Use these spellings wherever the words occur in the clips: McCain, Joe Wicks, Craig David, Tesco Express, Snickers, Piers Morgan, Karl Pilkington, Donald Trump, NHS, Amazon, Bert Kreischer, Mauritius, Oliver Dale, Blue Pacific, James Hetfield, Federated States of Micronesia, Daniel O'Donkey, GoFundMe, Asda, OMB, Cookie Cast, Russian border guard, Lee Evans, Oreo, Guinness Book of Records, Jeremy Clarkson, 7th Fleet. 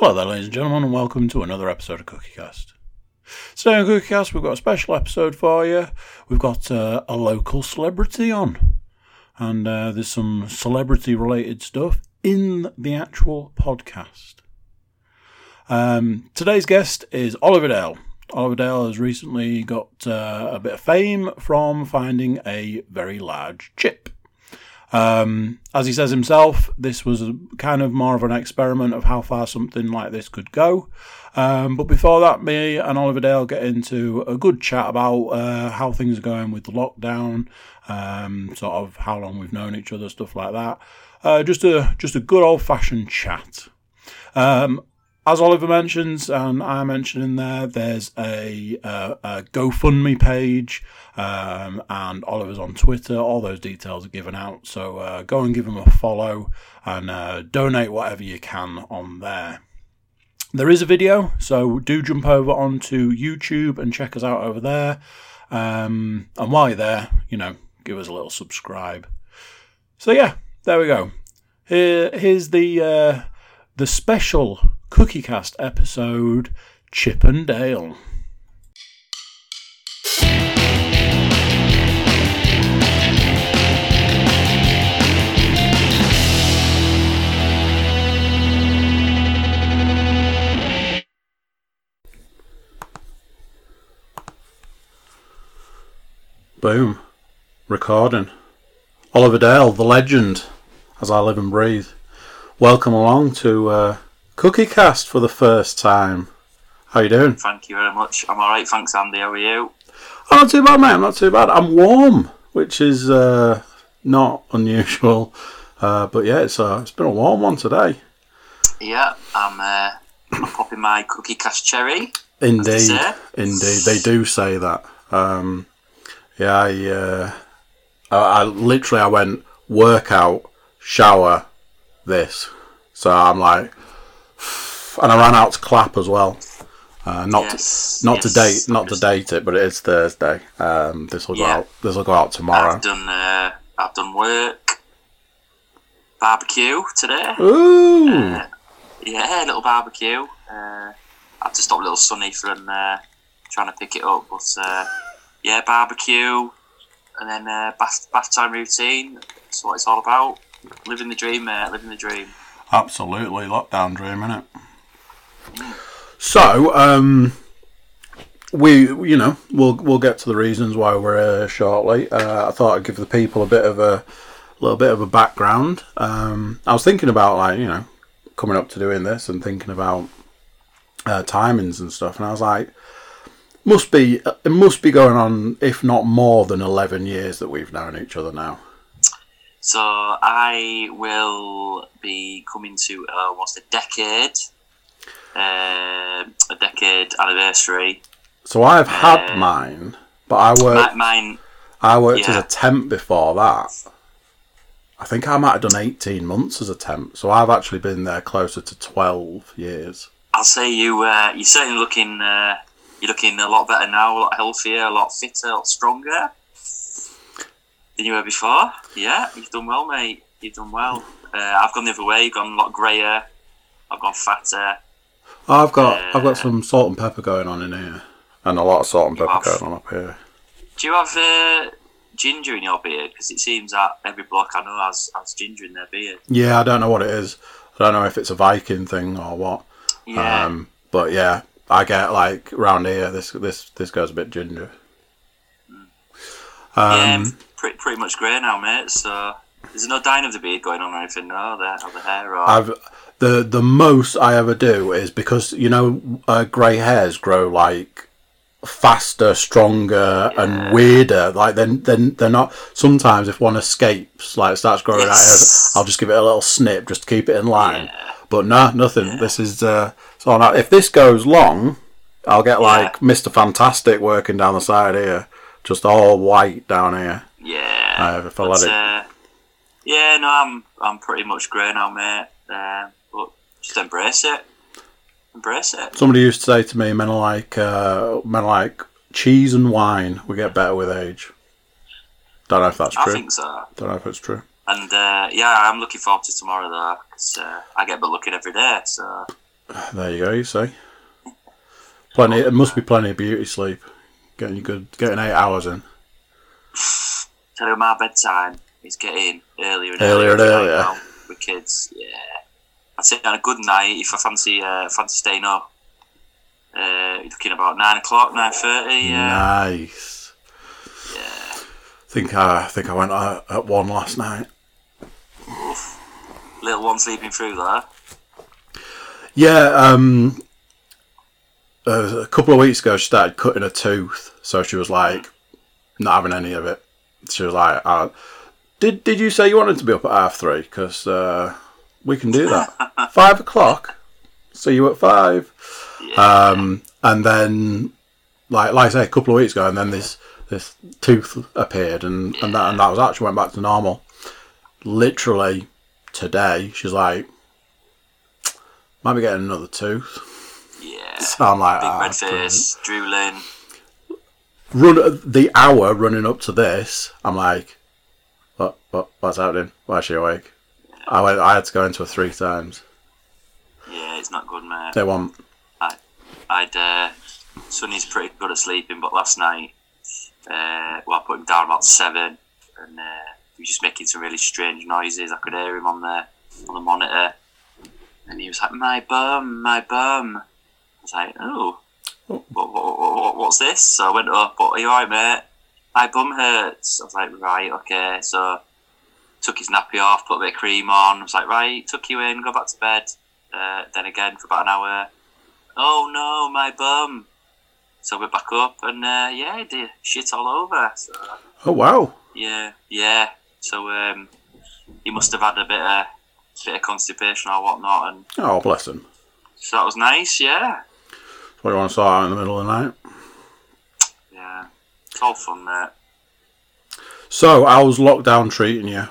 Hello there, ladies and gentlemen, and welcome to another episode of Cookie Cast. Today on Cookie Cast, we've got a special episode for you. We've got a local celebrity on, and there's some celebrity-related stuff in the actual podcast. Today's guest is Oliver Dale. Oliver Dale has recently got a bit of fame from finding a very large chip. As he says himself, this was kind of more of an experiment of how far something like this could go. But before that, me and Oliver Dale get into a good chat about how things are going with the lockdown, sort of how long we've known each other, stuff like that. Just a good old-fashioned chat. As Oliver mentions, and I mentioned in there, there's a GoFundMe page, and Oliver's on Twitter. All those details are given out, so go and give him a follow and donate whatever you can on there. There is a video, so do jump over onto YouTube and check us out over there. And while you're there, give us a little subscribe. So yeah, there we go. Here's the special Cookie Cast episode, Chip and Dale. Boom. Recording. Oliver Dale, the legend, as I live and breathe. Welcome along to Cookie Cast for the first time. How you doing? Thank you very much. I'm alright, thanks Andy, how are you? I'm not too bad, mate, I'm not too bad. I'm warm, which is not unusual. But yeah, it's been a warm one today. Yeah, I'm popping my Cookie Cast cherry. Indeed, they do say that. I literally, I went workout, shower, this. So I'm like... And I ran out to clap as well. Not to date it, but it is Thursday. This will go out tomorrow. I've done work, barbecue today. Ooh. A little barbecue. I had to stop little Sonny from trying to pick it up, but barbecue, and then bath time routine. That's what it's all about. Living the dream, mate. Living the dream. Absolutely, lockdown dream, innit? So, we'll get to the reasons why we're here shortly. I thought I'd give the people a little bit of a background. I was thinking about coming up to doing this and thinking about timings and stuff, and I was like, it must be going on, if not more than 11 years that we've known each other now. So I will be coming to almost a decade anniversary. So I've had mine, but I worked as a temp before that. I think I might have done 18 months as a temp, so I've actually been there closer to 12 years. I'll say you're certainly looking a lot better now, a lot healthier, a lot fitter, a lot stronger than you were before. Yeah, you've done well, mate. You've done well. I've gone the other way. You've gone a lot greyer. I've gone fatter. I've got some salt and pepper going on in here, and a lot of salt and pepper going on up here. Do you have ginger in your beard? Because it seems that every bloke I know has ginger in their beard. Yeah, I don't know what it is. I don't know if it's a Viking thing or what. Yeah. But yeah, I get like round here. This goes a bit ginger. Pretty much grey now, mate. So there's no dyeing of the beard going on or anything, no? Or the hair? Or... The most I ever do is because, grey hairs grow, like, faster, stronger, and weirder. Like, they're not... Sometimes if one escapes, like, starts growing out, I'll just give it a little snip just to keep it in line. Yeah. But no, nothing. Yeah. This is... so now, if this goes long, I'll get, Mr. Fantastic working down the side here. Just all white down here. Yeah. If I let it. I'm pretty much grey now, mate. But just embrace it. Embrace it. Somebody used to say to me, "Men are like cheese and wine. We get better with age." Don't know if that's true. I think so. Don't know if it's true. And I'm looking forward to tomorrow though, because I get a bit looking every day. So There you go, you see. Plenty. It must be plenty of beauty sleep. Getting 8 hours in. So my bedtime is getting earlier and earlier now with kids. Yeah, I'd say on a good night, if I fancy staying up, you're looking about 9 o'clock, 9:30. Nice. Yeah. I think I went at 1 last night. Oof. Little one sleeping through there. Yeah, a couple of weeks ago she started cutting her tooth, so she was like not having any of it. She was like, did you say you wanted to be up at 3:30? Because we can do that. 5 o'clock? See you at 5. Yeah. And then, like I say, a couple of weeks ago, and then this tooth appeared, and that was actually went back to normal. Literally today, she's like, might be getting another tooth. Yeah. So I'm like, big red face, drooling. The hour running up to this, I'm like, what's happening? Why is she awake? Yeah. I had to go into her 3 times. Yeah, it's not good, mate. They want. Sonny's pretty good at sleeping, but last night, I put him down about 7, and he was just making some really strange noises. I could hear him on the monitor, and he was like, "My bum, my bum." I was like, "Oh, what's this?" So I went up, "But are you alright, mate? My bum hurts." I was like, "Right, okay." So took his nappy off, put a bit of cream on. I was like, "Right, tuck you in, go back to bed." Then again for about an hour. Oh no, my bum! So we're back up, and it did shit all over. So, oh wow! Yeah. So he must have had a bit of constipation or whatnot, and oh bless him. So that was nice, yeah. What do you want to start out in the middle of the night? Yeah, it's all fun, mate. So how's lockdown treating you?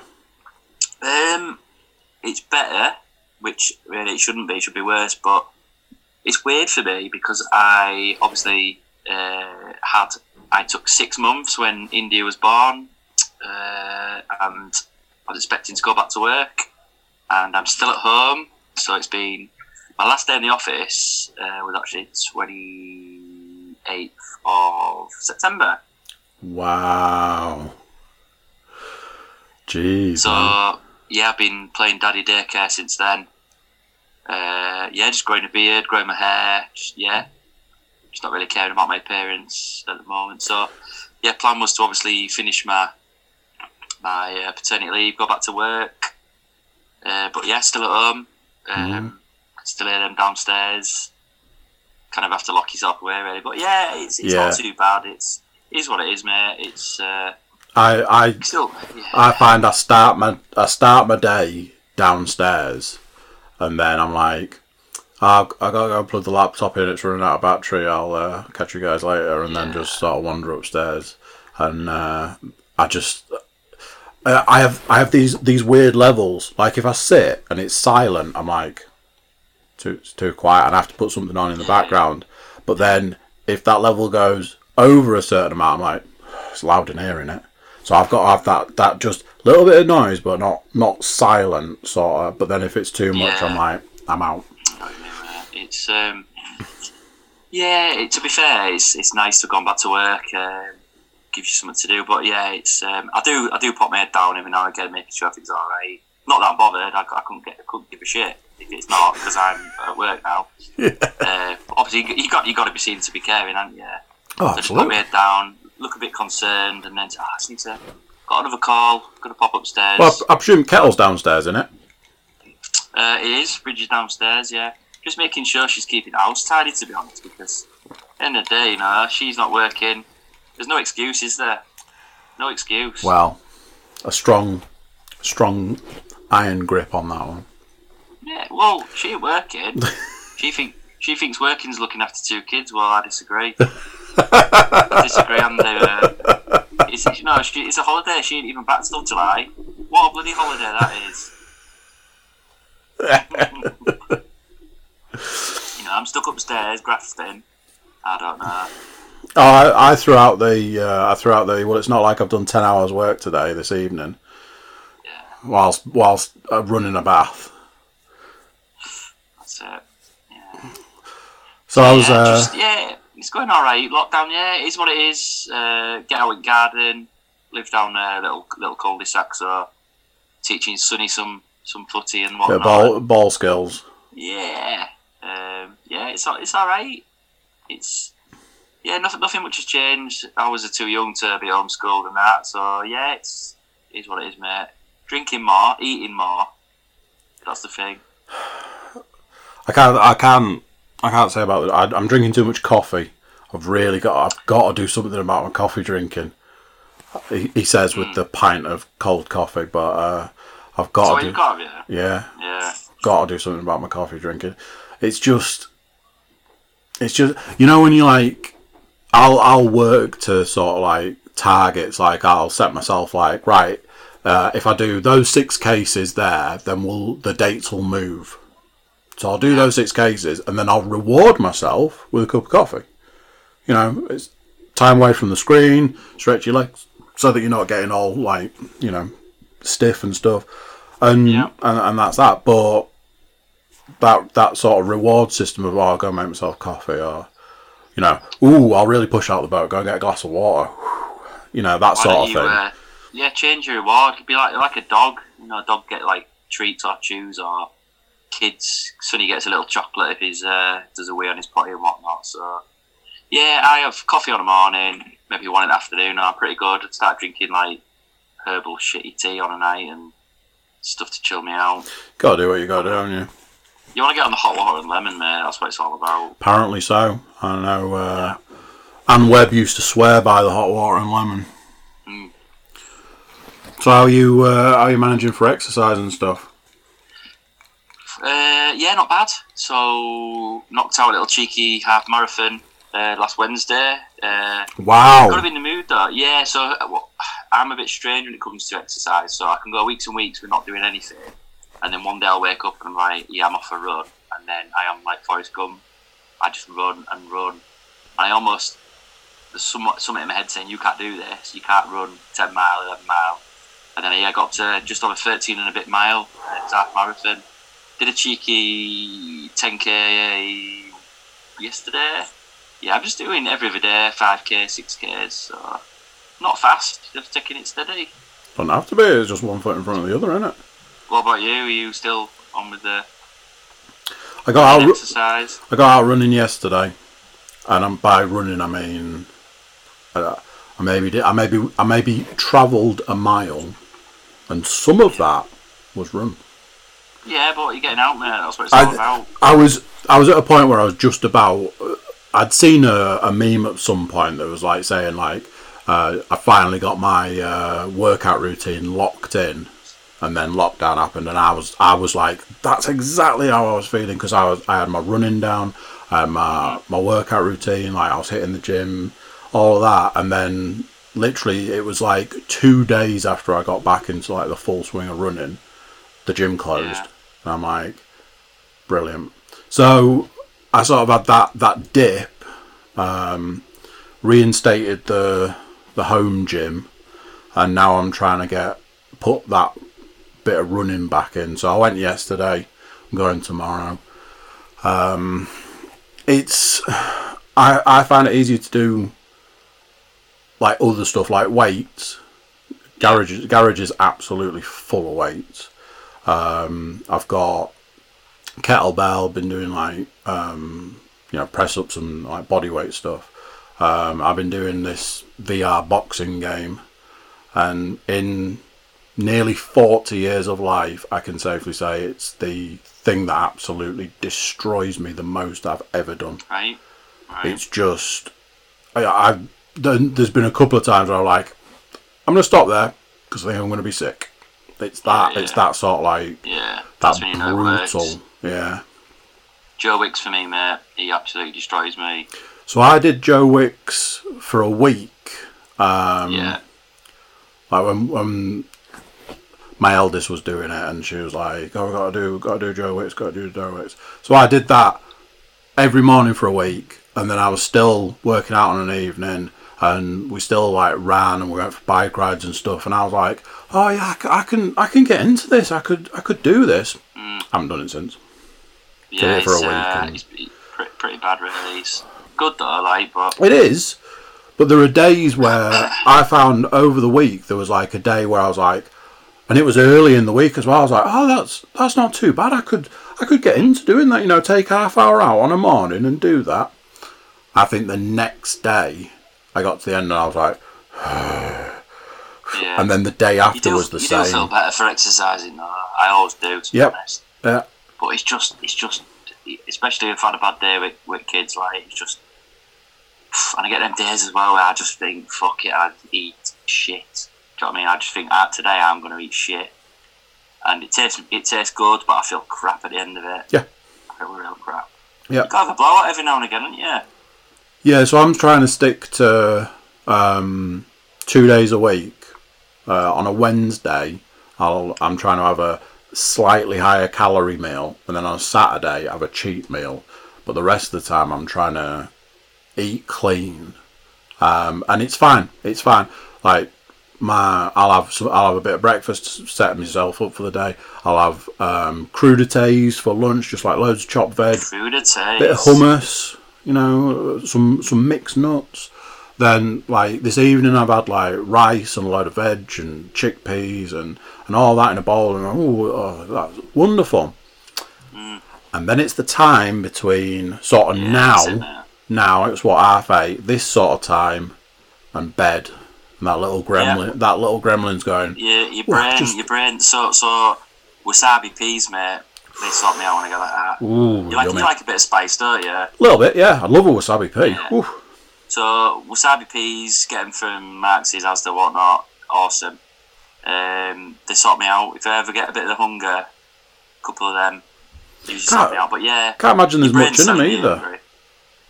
It's better. Which really it shouldn't be, it should be worse, but it's weird for me because I obviously took 6 months when India was born, and I was expecting to go back to work, and I'm still at home, so it's been, my last day in the office was actually 28th of September. Wow. Jeez. So... man. Yeah, I've been playing daddy daycare since then. Just growing a beard, growing my hair. Just not really caring about my appearance at the moment. So, yeah, plan was to obviously finish my paternity leave, go back to work. But yeah, still at home. Still hear them downstairs. Kind of have to lock yourself away, really. But yeah, it's not too bad. It is what it is, mate. It's. I find I start my day downstairs, and then I'm like, I gotta go plug the laptop in. It's running out of battery. I'll catch you guys later, and then just sort of wander upstairs. And I have these weird levels. Like if I sit and it's silent, I'm like, it's too quiet, and I have to put something on in the background. But then if that level goes over a certain amount, I'm like, it's loud in here, innit? So I've got to have that just little bit of noise, but not silent sort of. But then if it's too much, I'm like, I'm out. It's to be fair, it's nice to have gone back to work. Gives you something to do, but yeah, it's I do pop my head down every now and again, making sure everything's all right. Not that I'm bothered. I couldn't give a shit if it's not because I'm at work now. Yeah. Obviously, you got to be seen to be caring, haven't you? Oh, so absolutely. Just put my head down. Look a bit concerned, and then I just need to got another call. Got to pop upstairs. Well, I presume Kettle's downstairs, isn't it? It is. Bridget's downstairs. Yeah, just making sure she's keeping the house tidy, to be honest, because at the end of the day, you know, she's not working. There's no excuse, is there? No excuse. Well, a strong iron grip on that one. Yeah. Well, she ain't working. She thinks working's looking after 2 kids. Well, I disagree. I disagree on the. It's a holiday. She ain't even back till July. What a bloody holiday that is! You know, I'm stuck upstairs grafting. I don't know. Oh, I threw out the. Well, it's not like I've done 10 hours work today this evening. Yeah. Whilst running a bath. That's it. Yeah. So I was it's going all right. Lockdown, it is what it is. Get out and garden. Live down there, little cul-de-sac. So teaching Sonny some footy and whatnot. Ball skills. Yeah, it's all right. It's nothing much has changed. I was too young to be homeschooled and that. So it is what it is, mate. Drinking more, eating more. That's the thing. I can't say about that. I'm drinking too much coffee. I've got to do something about my coffee drinking. He says with the pint of cold coffee, but I've got to do. Yeah. Got to do something about my coffee drinking. It's just when you like, I'll work to sort of like targets. Like I'll set myself like right. If I do those 6 cases there, then the dates will move. So I'll do those 6 cases, and then I'll reward myself with a cup of coffee. It's time away from the screen, stretch your legs, so that you're not getting all like stiff and stuff. And that's that. But that sort of reward system of I'll go make myself coffee, or I'll really push out the boat, go get a glass of water. That sort of thing. Change your reward. It'd be like a dog. A dog get like treats or chews or kids. Sonny gets a little chocolate if he's does a wee on his potty and whatnot. So I have coffee on the morning, maybe one in the afternoon. I'm pretty good. I'd start drinking like herbal shitty tea on a night and stuff to chill me out. Gotta do what you gotta do, haven't you? You want to get on the hot water and lemon, mate. That's what it's all about. Apparently so. I know. Anne Webb used to swear by the hot water and lemon. So how are you managing for exercise and stuff? Not bad. So knocked out a little cheeky half marathon last Wednesday. Wow! Got to be in the mood though. Yeah, so I'm a bit strange when it comes to exercise. So I can go weeks and weeks with not doing anything, and then one day I'll wake up and I'm like, I'm off a run, and then I am like Forrest Gump. I just run and run. I almost there's something in my head saying you can't do this. You can't run 10 mile, 11 mile. And then I got to just on a 13 and a bit mile, half marathon. Did a cheeky 10k yesterday. Yeah, I'm just doing every other day, 5k, 6k's. So not fast, just taking it steady. Don't have to be. It's just one foot in front of the other, isn't it? What about you? Are you still on with the exercise? I got out running yesterday, and by running I mean I maybe travelled a mile. And some of that was run. Yeah, but you're getting out there. That's what it's all about. I was at a point where I was just about. I'd seen a meme at some point that was like saying like, I finally got my workout routine locked in, and then lockdown happened, and I was like, that's exactly how I was feeling because I had my running down, I had my workout routine, like I was hitting the gym, all of that, and then literally it was like 2 days after I got back into like the full swing of running, the gym closed. Yeah. And I'm like, brilliant. So I sort of had that dip, reinstated the home gym, and now I'm trying to put that bit of running back in. So I went yesterday, I'm going tomorrow. I find it easier to do like other stuff like weights. Garage is absolutely full of weights. I've got kettlebell, been doing like press ups and like body weight stuff. I've been doing this VR boxing game, and in nearly 40 years of life I can safely say it's the thing that absolutely destroys me the most I've ever done. Right. It's just there's been a couple of times where I'm like, I'm going to stop there because I think I'm going to be sick. It's that. Yeah. It's that sort of like. Yeah. That's when you know it works. Yeah. Joe Wicks for me, mate. He absolutely destroys me. So I did Joe Wicks for a week. Like when my eldest was doing it, and she was like, "Oh, gotta do Joe Wicks, gotta do Joe Wicks." So I did that every morning for a week, and then I was still working out on an evening. And we still like ran, and we went for bike rides and stuff. And I was like, "Oh yeah, I can get into this. I could do this." I haven't done it since. Yeah, did it for a week. It's pretty, pretty bad, really. It's good that I like, but... It is, but there are days where I found over the week, there was like a day where I was like, and it was early in the week as well, I was like, oh, that's not too bad, I could get into doing that, you know, take half hour out on a morning and do that. I think the next day, I got to the end and I was like... Yeah. And then the day after was the same. You do feel better for exercising, though. I always do, to be honest. Yeah. But it's just, especially if I've had a bad day with kids, like, it's just, and I get them days as well where I just think, fuck it, I'd eat shit. Do you know what I mean? I just think, today I'm going to eat shit. And it tastes good, but I feel crap at the end of it. Yeah. I feel real crap. Yeah. You've got to have a blowout every now and again, haven't you? Yeah, so I'm trying to stick to 2 days a week. On a Wednesday, I'm trying to have a slightly higher calorie meal, and then on Saturday, I have a cheat meal. But the rest of the time, I'm trying to eat clean, and it's fine. It's fine. Like I'll have a bit of breakfast, set myself up for the day. I'll have crudités for lunch, just like loads of chopped veg, crudités, bit of hummus, you know, some mixed nuts. Then, like, this evening I've had, like, rice and a load of veg and chickpeas and all that in a bowl. And, oh, that's wonderful. Mm. And then it's the time between sort of now it's what, 8:30, this sort of time, and bed. And that little gremlin's going... Yeah, your brain. So wasabi peas, mate, they sort me out when I go like that. Ooh, you like a bit of spice, don't you? A little bit, yeah. I love a wasabi pea. Yeah. Ooh. So, wasabi peas, get them from Marx's, Asda, whatnot, awesome. They sort me out. If I ever get a bit of the hunger, a couple of them usually sort me out. But yeah, can't imagine there's much in them either. Hungry.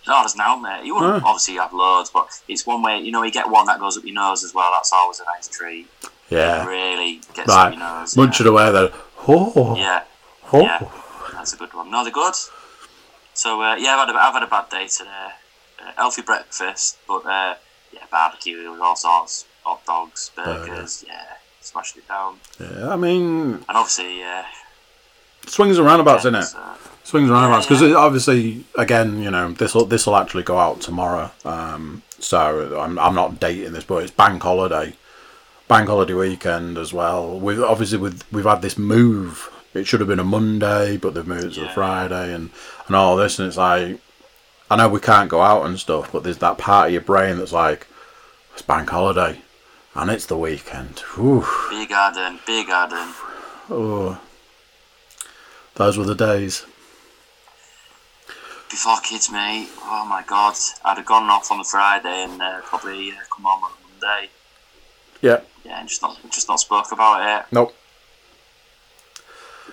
No, there's now, mate. You wouldn't obviously have loads, but it's one way, you know, you get one that goes up your nose as well. That's always a nice treat. Yeah. It really gets up your nose. Munch it away then. Oh. Yeah. Oh. Yeah. That's a good one. No, they're good. So, yeah, I've had a bad day today. Healthy breakfast, but yeah, barbecue, all sorts, hot dogs, burgers, yeah, smashed it down. Yeah, I mean, and obviously, swings and roundabouts, yeah, isn't it? Swings and roundabouts, because obviously, again, you know, this will actually go out tomorrow. So I'm not dating this, but it's bank holiday weekend as well. We've had this move. It should have been a Monday, but they've moved it to a Friday, and all this, and it's like. I know we can't go out and stuff, but there's that part of your brain that's like, it's bank holiday, and it's the weekend. Oof. Big garden. Oh, those were the days. Before kids, mate. Oh my God, I'd have gone off on the Friday and probably come home on Monday. Yeah. Yeah, and just not spoke about it. Nope.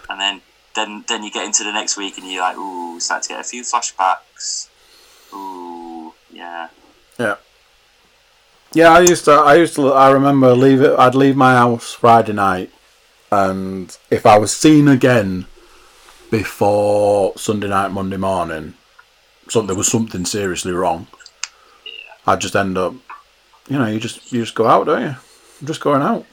And then you get into the next week and you're like, ooh, start to get a few flashbacks. Ooh, yeah. Yeah. Yeah, I'd leave my house Friday night, and if I was seen again before Sunday night, Monday morning, there was something seriously wrong. Yeah. I'd just end up, you know, you just go out, don't you? I'm just going out.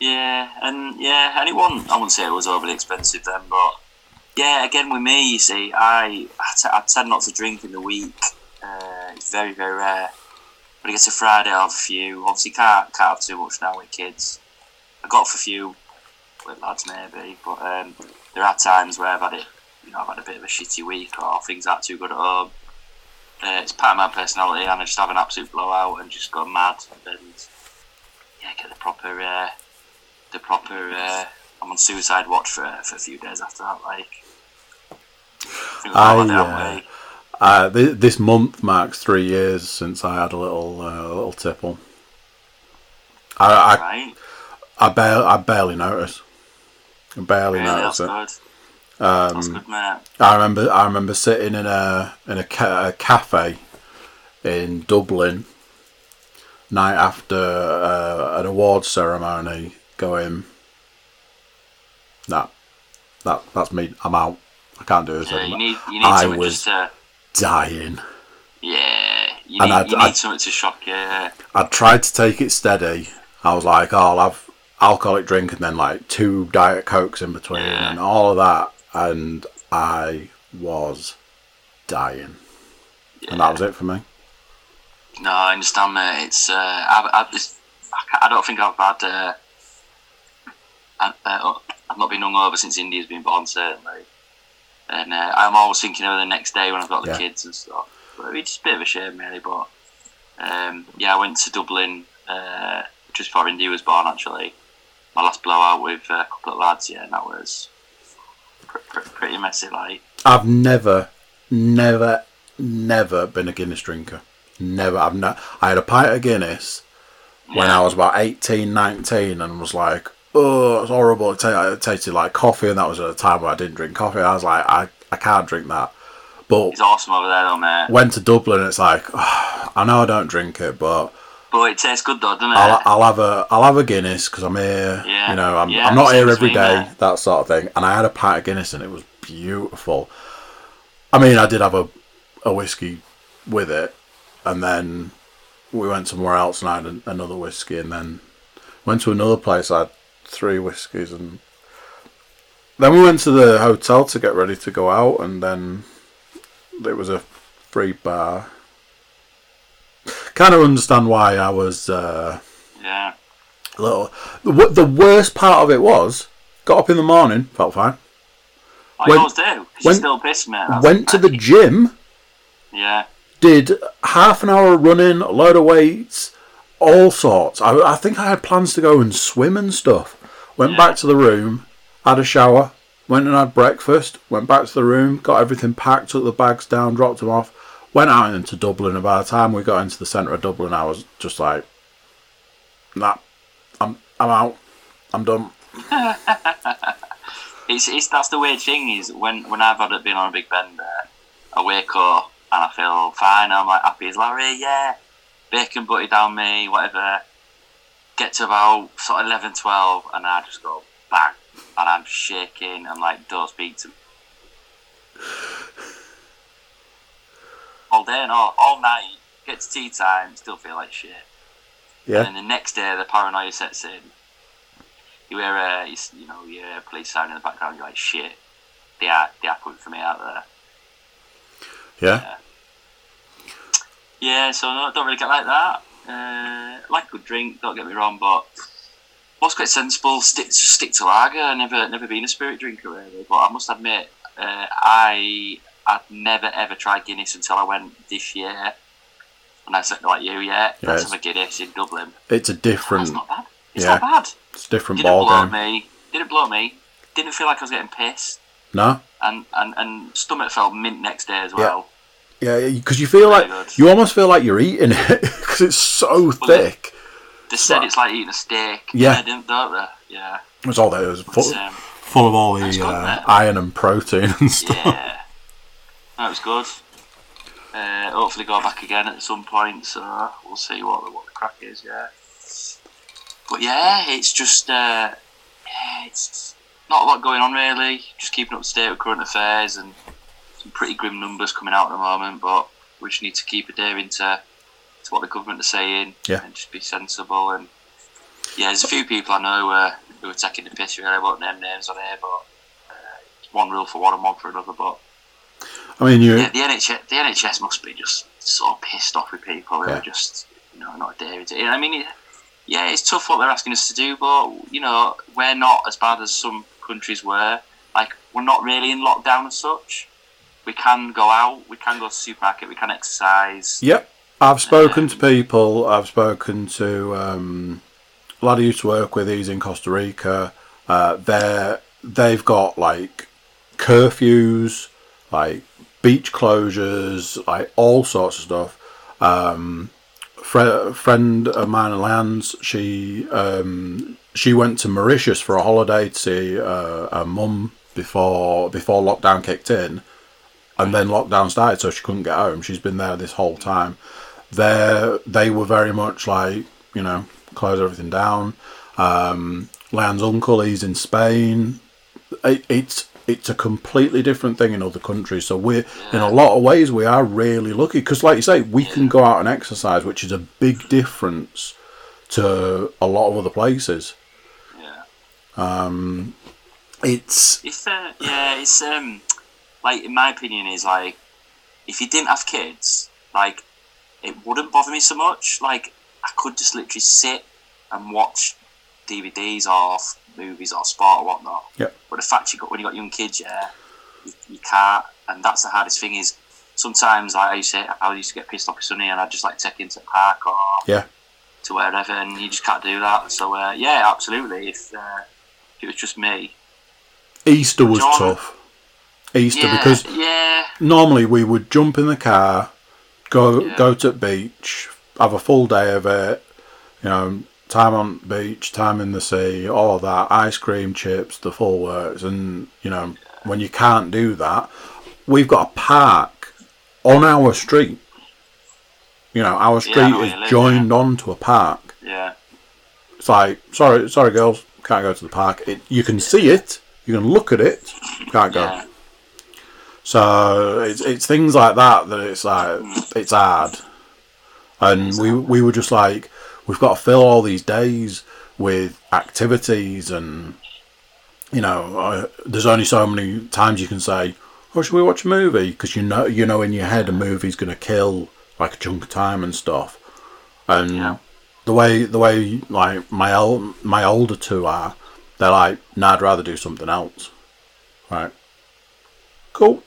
Yeah, and it wasn't, I wouldn't say it was overly expensive then, but yeah, again with me, you see, I tend not to drink in the week. It's very, very rare. When I get to Friday, I'll have a few. Obviously, can't have too much now with kids. I got off a few with lads maybe, but there are times where I've had a bit of a shitty week or things aren't too good at home. It's part of my personality, and I just have an absolute blowout and just go mad and yeah, get the proper I'm on suicide watch for a few days after that, like. This month marks 3 years since I had a little tipple. I barely noticed it. That's good. That's good, mate. I remember sitting in a cafe in Dublin night after an awards ceremony, going, that's me. I'm out. I can't do this anymore. You need I was just to... dying. Yeah, you need something to shock you. I tried to take it steady. I was like, oh, I'll have alcoholic drink and then like 2 Diet Cokes in between and all of that, and I was dying. And that was it for me. No, I understand, mate. It's I don't think I've had. I've not been hungover since India's been born, certainly. And I'm always thinking of the next day when I've got the kids and stuff. But it's a bit of a shame, really. But I went to Dublin just before India was born, actually. My last blowout with a couple of lads, and that was pretty messy. Like, I've never been a Guinness drinker. Never. I had a pint of Guinness when I was about 18, 19 and was like, oh, it's horrible. It tasted like coffee, and that was at a time where I didn't drink coffee. I was like, I can't drink that. But it's awesome over there, though, mate. Went to Dublin, and it's like, oh, I know I don't drink it, but it tastes good, though, doesn't it? I'll have a Guinness because I'm here. Yeah. You know, I'm not here every day, mate. That sort of thing. And I had a pint of Guinness, and it was beautiful. I mean, I did have a whiskey with it, and then we went somewhere else, and I had another whiskey, and then went to another place. I had 3 whiskies, and then we went to the hotel to get ready to go out, and then it was a free bar. Kind of understand why I was a little. The worst part of it was, got up in the morning, felt fine. I always do, because you're still pissed, mate. Went to the gym, did half an hour running, a load of weights, all sorts. I think I had plans to go and swim and stuff. Went back to the room, had a shower, went and had breakfast, went back to the room, got everything packed, took the bags down, dropped them off, went out into Dublin, and by the time we got into the centre of Dublin, I was just like, nah, I'm out. I'm done. It's that's the weird thing is when I've had it been on a big bender, I wake up and I feel fine, I'm like happy as Larry, bacon butty down me, whatever. Get to about sort of 11, 12, and I just go bang, and I'm shaking and like don't speak to me all day and all night. Get to tea time, still feel like shit. Yeah. And then the next day, the paranoia sets in. You hear your police siren in the background. You're like, shit, they are coming for me out there. Yeah. Yeah, so I don't really get like that. Like a good drink, don't get me wrong, but what's quite sensible, stick to lager. I've never been a spirit drinker, really. But I must admit, I'd never, ever tried Guinness until I went this year. And I said, like you, let's have a Guinness in Dublin. It's a different... That's not bad. It's not bad. It's a different ballgame. Didn't blow me. Didn't feel like I was getting pissed. No. And stomach felt mint next day as well. Yeah, because you feel very like good. You almost feel like you're eating it because it's so thick. They said it's like eating a steak. Yeah, don't they? Yeah, it was all that. It was full of all the iron and protein and stuff. Yeah, that was good. Hopefully, go back again at some point. So we'll see what the crack is. Yeah, but it's just it's not a lot going on really. Just keeping up to date with current affairs and. Some pretty grim numbers coming out at the moment, but we just need to keep a ear into what the government are saying and just be sensible. And there's a few people I know who are taking the piss. Really, I won't name names on here, but it's one rule for one and one for another. But I mean, the NHS must be just sort of pissed off with people who are just not daring to. I mean, it's tough what they're asking us to do, but we're not as bad as some countries were. Like we're not really in lockdown as such. We can go out, we can go to the supermarket, we can exercise. Yep. I've spoken to people, I've spoken to a lad I used to work with, he's in Costa Rica. They've got like curfews, like beach closures, like all sorts of stuff. A friend of mine in Lance, she went to Mauritius for a holiday to see her mum before lockdown kicked in. And then lockdown started, so she couldn't get home. She's been there this whole time. They were very much like, close everything down. Leanne's uncle, he's in Spain. It's a completely different thing in other countries. So we're in a lot of ways we are really lucky because, like you say, we can go out and exercise, which is a big difference to a lot of other places. Yeah. It's in my opinion, is like if you didn't have kids, like, it wouldn't bother me so much. Like, I could just literally sit and watch DVDs or movies or sport or whatnot. Yep. But the fact when you got young kids, yeah, you can't. And that's the hardest thing is sometimes, like I say, I used to get pissed off with Sunny and I'd just like take him to the park or to wherever, and you just can't do that. So, yeah, absolutely. If it was just me. Easter was tough. Because normally we would jump in the car, go to the beach, have a full day of it, you know, time on the beach, time in the sea, all that, ice cream, chips, the full works. And, you know, when you can't do that, we've got a park on our street. You know, our street is joined onto a park. Yeah. It's like, sorry, girls, can't go to the park. You can see it, you can look at it, can't go. Yeah. So it's things like that it's like it's hard, and we were just like, we've got to fill all these days with activities, and you know, there's only so many times you can say, "Oh, should we watch a movie?" Because you know in your head a movie's going to kill like a chunk of time and stuff, and the way like my older two are, they're like, "Nah, I'd rather do something else," right? Cool.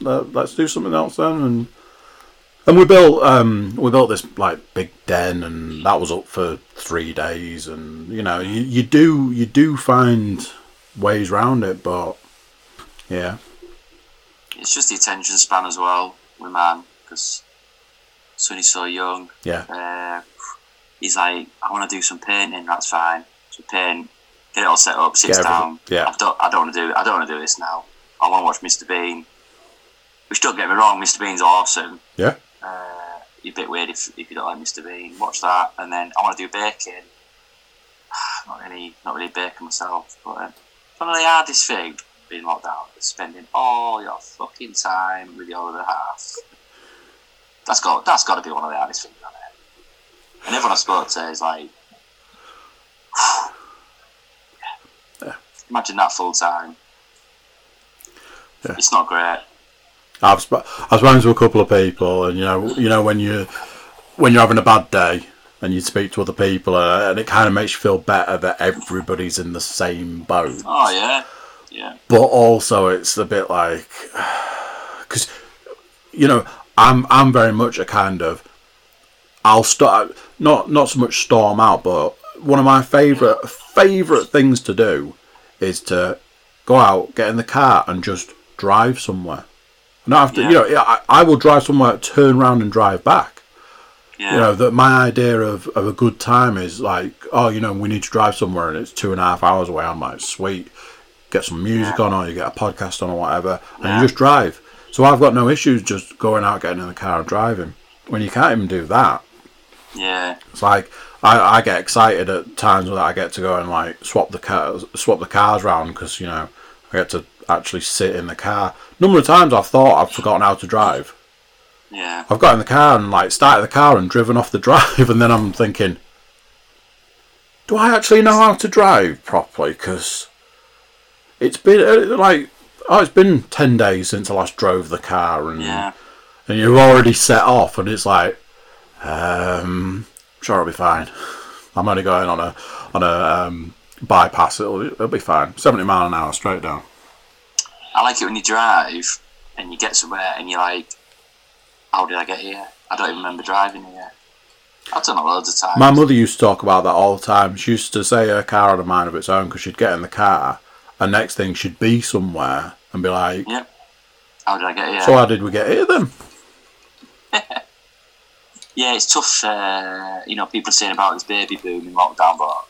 Let's do something else then, and we built this like big den, and that was up for 3 days, and you know you do find ways around it, but yeah, it's just the attention span as well with man, because Sonny's so young. He's like, I want to do some painting. That's fine. So paint, get it all set up, sits down. Yeah. I don't want to do this now. I want to watch Mr. Bean, which, don't get me wrong, Mr. Bean's awesome. Yeah. You're a bit weird if you don't like Mr. Bean. Watch that, and then I want to do baking. Not really baking myself, but one of the hardest things being locked down is spending all your fucking time with your other half. That's got to be one of the hardest things on it. And everyone I spoke to is like, imagine that full time. Yeah. It's not great. I've spoken to a couple of people, and you know when you're having a bad day, and you speak to other people, and it kind of makes you feel better that everybody's in the same boat. Oh yeah. But also, it's a bit like, because you know, I'm very much a kind of, I'll start not so much storm out, but one of my favourite things to do is to go out, get in the car, and just drive somewhere. And after I will drive somewhere, turn around and drive back. Yeah. You know, that my idea of a good time is like, oh, you know, we need to drive somewhere and it's 2.5 hours away. I'm like, sweet, get some music on, or you get a podcast on or whatever, and you just drive. So I've got no issues just going out, getting in the car and driving. When you can't even do that. Yeah. It's like I get excited at times that I get to go and like swap the cars around, because you know, I get to actually sit in the car. Number of times I've thought I've forgotten how to drive. Yeah. I've got in the car and like started the car and driven off the drive, and then I'm thinking, do I actually know how to drive properly? Because it's been like, it's been 10 days since I last drove the car, and you're already set off, and it's like, I'm sure I'll be fine. I'm only going on a bypass. It'll be fine. 70 mile an hour straight down. I like it when you drive and you get somewhere and you're like, how did I get here? I don't even remember driving here. I've done it loads of times. My mother used to talk about that all the time. She used to say her car had a mind of its own, because she'd get in the car and next thing she'd be somewhere and be like, yep, how did I get here? So how did we get here then? Yeah, it's tough. You know, people are saying about this baby boom in lockdown, but I'll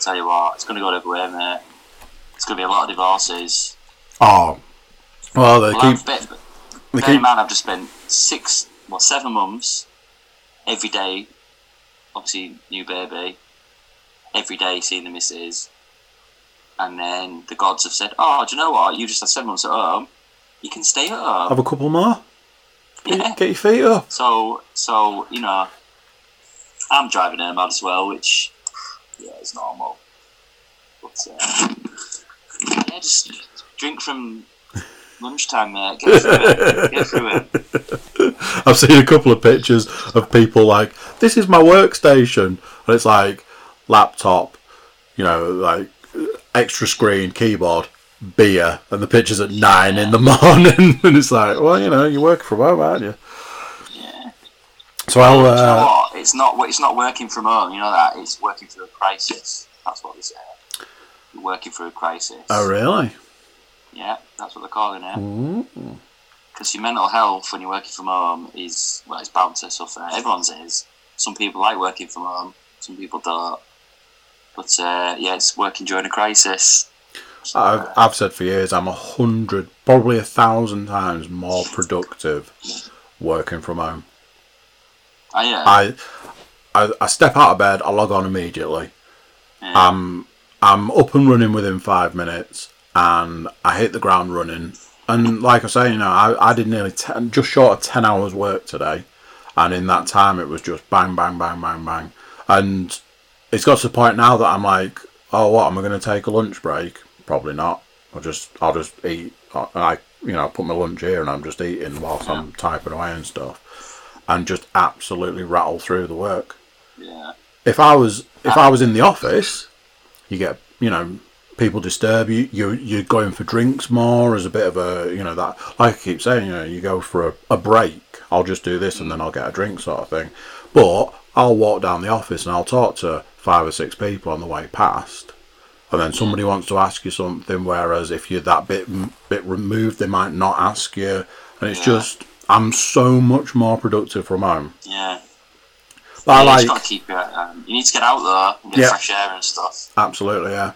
tell you what, it's going to go everywhere, mate. It's going to be a lot of divorces. Oh, well, bear in mind, I've just spent 7 months, every day, obviously, new baby, every day seeing the missus, and then the gods have said, oh, do you know what, you just had 7 months at home, you can stay at home. Have a couple more. Yeah. Get your feet up. So, you know, I'm driving her mad as well, which, yeah, is normal. But, yeah, just drink from lunchtime, mate. Get through it. I've seen a couple of pictures of people like, this is my workstation, and it's like laptop, you know, like extra screen, keyboard, beer, and the picture's at 9 in the morning, and it's like, well, you know, you're working from home, aren't you? Yeah. So I'll. You know what? It's not working from home. You know that it's working through a crisis. That's what they say. You're working through a crisis. Oh, really? Yeah, that's what they're calling it. Because your mental health when you're working from home is, well, it's bound to suffer. Everyone's is. Some people like working from home, some people don't. But yeah, it's working during a crisis. So, I've said for years, I'm 100, probably 1,000 times more productive working from home. I step out of bed, I log on immediately. Yeah. I'm up and running within 5 minutes, and I hit the ground running. And like I say, you know, I did nearly just short of 10 hours work today, and in that time it was just bang, bang, bang, bang, bang. And it's got to the point now that I'm like, oh, what, am I going to take a lunch break? Probably not. I'll just eat. I, you know, put my lunch here and I'm just eating whilst I'm typing away and stuff, and just absolutely rattle through the work. Yeah. If I was in the office, you get, you know, people disturb you. You're going for drinks more as a bit of a, you know, that, like I keep saying, you know, you go for a break. I'll just do this and then I'll get a drink sort of thing. But I'll walk down the office and I'll talk to 5 or 6 people on the way past, and then somebody wants to ask you something, whereas if you're that bit removed, they might not ask you. And it's just, I'm so much more productive from home. Yeah. But I like, got to keep it, you need to get out there and get fresh air and stuff. Absolutely, yeah.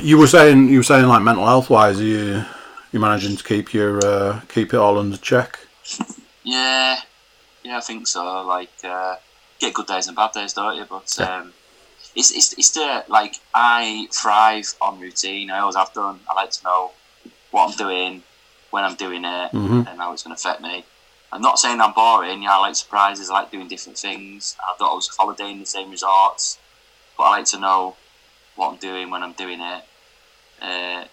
You were saying like mental health wise, you managing to keep your keep it all under check? Yeah, I think so. Like get good days and bad days, don't you? But it's the, like, I thrive on routine. I always have done. I like to know what I'm doing, when I'm doing it, and how it's going to affect me. I'm not saying I'm boring. You know, I like surprises. I like doing different things. I don't always holiday in the same resorts, but I like to know what I'm doing when I'm doing it.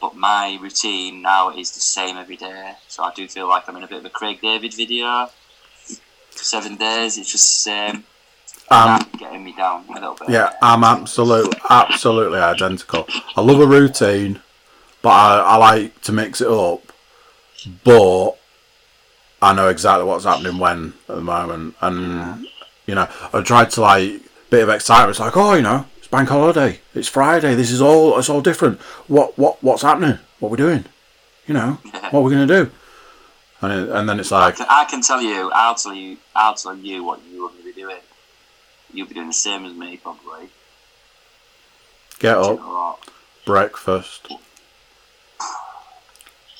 But my routine now is the same every day, so I do feel like I'm in a bit of a Craig David video. 7 days, it's just the same. Getting me down a little bit. Yeah, I'm absolutely identical. I love a routine, but I like to mix it up, but I know exactly what's happening when at the moment. And, you know, I tried to, like, bit of excitement. It's like, oh, you know, bank holiday, it's Friday, this is all, it's all different, what's happening, what we're doing, you know, what we're going to do, and then it's like, I can I'll tell you what you will be doing. You'll be doing the same as me, probably. Get up, breakfast,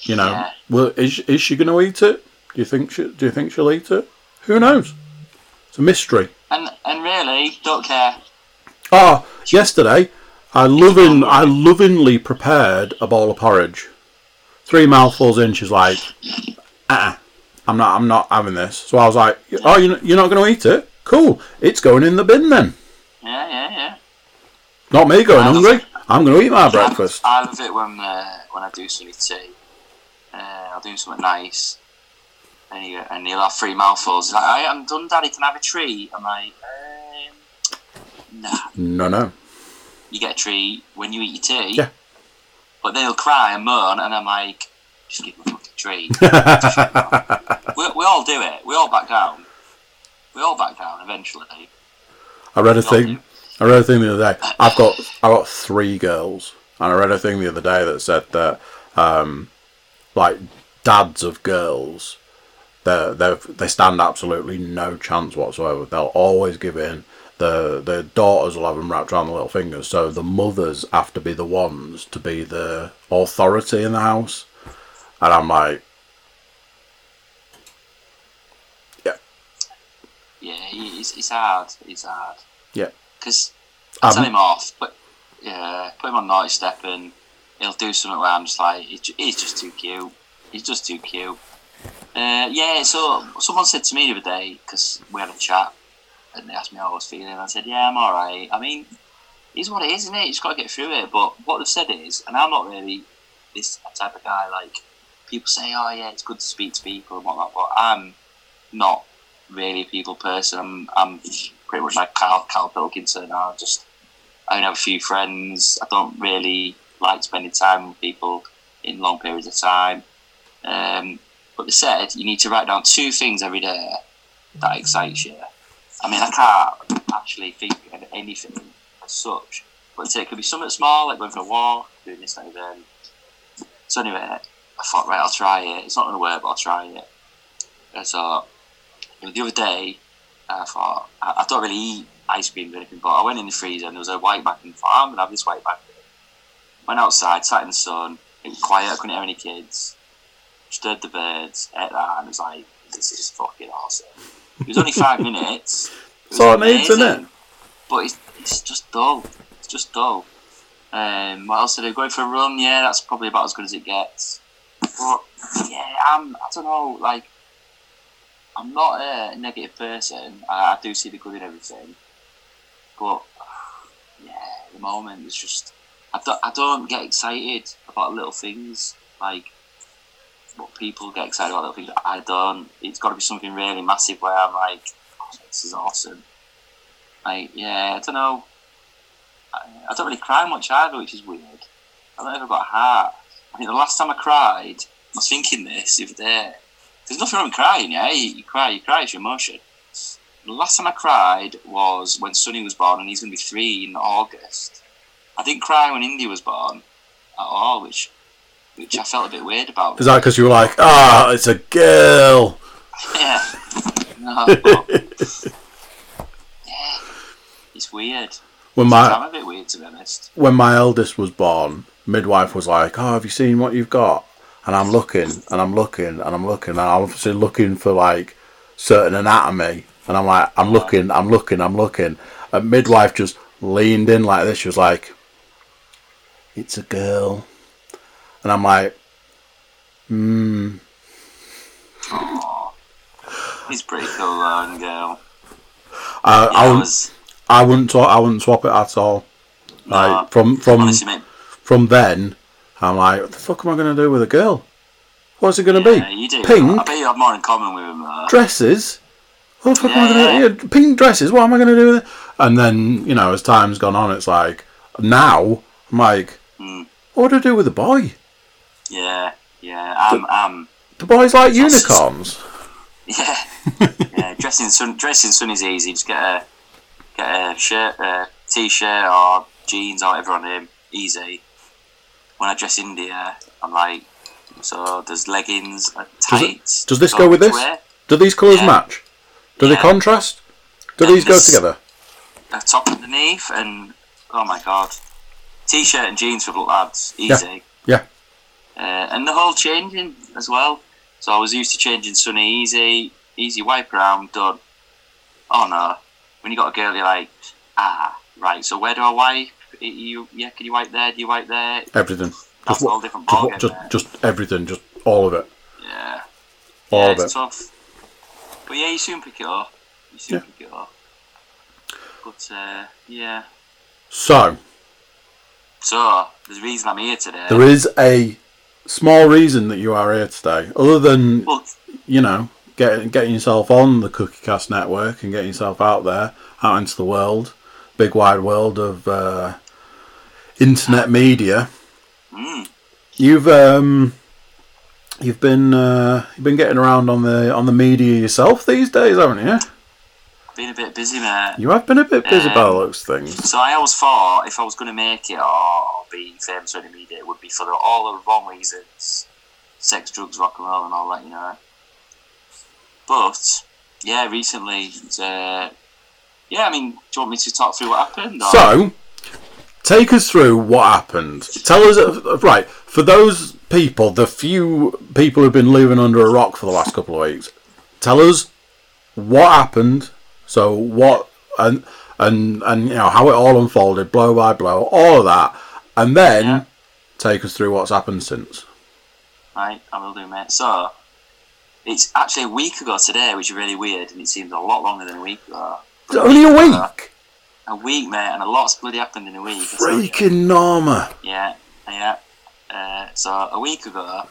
you know. Well, is she going to eat it? Do you think she'll eat it? Who knows? It's a mystery, and really don't care. Oh, yesterday, I lovingly prepared a bowl of porridge. 3 mouthfuls in, she's like, I'm not having this. So I was like, oh, you're not going to eat it? Cool, it's going in the bin then. Yeah. Not me going hungry. I'm going to eat my breakfast. I love it when I do something tea. I'll do something nice. And he'll have 3 mouthfuls. He's like, all right, I'm done, Daddy, can I have a treat? I'm like, No. You get a treat when you eat your tea. Yeah. But they'll cry and moan, and I'm like, just give them a fucking treat. we all do it. We all back down. We all back down eventually. I read a thing the other day. I got 3 girls, and I read a thing the other day that said that, like, dads of girls, they stand absolutely no chance whatsoever. They'll always give in. The daughters will have them wrapped around the little fingers, so the mothers have to be the ones to be the authority in the house. And I'm like, yeah, it's hard, yeah. Because I tell him off, but yeah, put him on naughty step, and he'll do something where I'm just like, he's just too cute. Yeah. So someone said to me the other day, because we had a chat, and they asked me how I was feeling, and I said, yeah, I'm alright. I mean, it is what it is, isn't it? You just got to get through it. But what they've said is, and I'm not really this type of guy, like, people say, oh yeah, it's good to speak to people and whatnot, but I'm not really a people person. I'm pretty much like Karl Pilkington. I only have a few friends. I don't really like spending time with people in long periods of time. But they said you need to write down two things every day that excites you. I mean, I can't actually think of anything as such, but it could be something small, like going for a walk, doing this kind of thing. So anyway, I thought, right, I'll try it. It's not going to work, but I'll try it. And so the other day, I thought, I don't really eat ice cream or anything, but I went in the freezer and there was a white bag and I thought, I'm going to have this white bag. Went outside, sat in the sun, it was quiet, I couldn't hear any kids. Stirred the birds, ate that, and was like, this is fucking awesome. It was only 5 minutes. It's all it needs, isn't it? But it's just dull. It's just dull. What else did I do? Going for a run, yeah, that's probably about as good as it gets. But, yeah, I don't know, like, I'm not a negative person. I do see the good in everything. But, yeah, at the moment, it's just, I don't get excited about little things. Like, what people get excited about, little things, I don't. It's got to be something really massive where I'm like, oh, this is awesome. Like, yeah, I don't know. I don't really cry much either, which is weird. I don't know if I've got a heart. I think the last time I cried, I was thinking this the other day. There's nothing wrong with crying, yeah? You cry, it's your emotion. The last time I cried was when Sonny was born, and he's going to be 3 in August. I didn't cry when Indy was born at all, which I felt a bit weird about. Is that because you were like, ah, it's a girl? Yeah. No, but, yeah. It's weird. I'm a bit weird, to be honest. When my eldest was born, midwife was like, oh, have you seen what you've got? And I'm looking, and I'm obviously looking for, like, certain anatomy. And I'm like, I'm looking. And midwife just leaned in like this. She was like, it's a girl. And I'm like, He's pretty cool, girl. I wouldn't swap it at all. No, like from then, I'm like, what the fuck am I going to do with a girl? What's it going to be? You do. Pink. I bet you have more in common with him. Dresses. What the fuck am I going to do? Pink dresses. What am I going to do with it? And then, you know, as time's gone on, it's like now I'm like, what do I do with a boy? Yeah. The boy's like unicorns. Yeah. Yeah. Dressing sun is easy. Just get a. Get a shirt, a t-shirt or jeans or whatever on him, easy. When I dress India, I'm like, so there's leggings, tights. Does this go with this? Wear. Do these colours match? Do they contrast? Do these go together? A top underneath and, oh my God, t-shirt and jeans for little lads, easy. Yeah. And the whole changing as well. So I was used to changing Sunny, easy wipe around, done. Oh no. When you got a girl, you're like, right. So where do I wipe? Can you wipe there? Do you wipe there? Everything. That's all different ballgame. Just everything. Just all of it. Yeah. All of it. It's tough. But yeah, you soon pick it up. But yeah. So there's a reason I'm here today. There is a small reason that you are here today, other than getting yourself on the Cookie Cast network and getting yourself out there, out into the world, big wide world of internet media. You've been getting around on the media yourself these days, haven't you? Been a bit busy, mate. You have been a bit busy by those things. So I always thought if I was going to make it or be famous in the media, it would be for all the wrong reasons: sex, drugs, rock and roll, and all that, you know. But, yeah, recently, I mean, do you want me to talk through what happened? Or? So, take us through what happened. Tell us, right, for those people, the few people who've been living under a rock for the last couple of weeks, tell us what happened, so what, and you know, how it all unfolded, blow by blow, all of that, and then take us through what's happened since. Right, I will do, mate. So, it's actually a week ago today, which is really weird, and it seems a lot longer than a week ago. Only a week? A week, mate, and a lot's bloody happened in a week. Freaking Norma. Yeah. So, a week ago,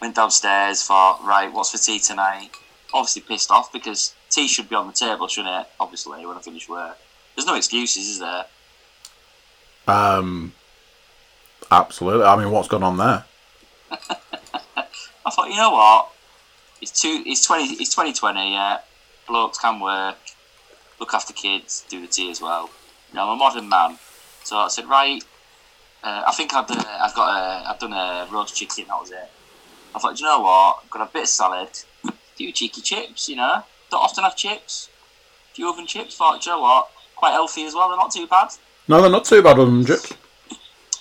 Went downstairs, thought, right, what's for tea tonight? Obviously pissed off because tea should be on the table, shouldn't it? Obviously, when I finish work. There's no excuses, is there? Absolutely. I mean, what's gone on there? I thought, you know what? It's 2020, yeah. Blokes can work, look after kids, do the tea as well. You know, I'm a modern man. So I said, right, I think I've done a roast chicken, that was it. I thought, do you know what? I've got a bit of salad, a few cheeky chips, you know. Don't often have chips. A few oven chips. I thought, do you know what? Quite healthy as well, they're not too bad. No, they're not too bad, oven chips.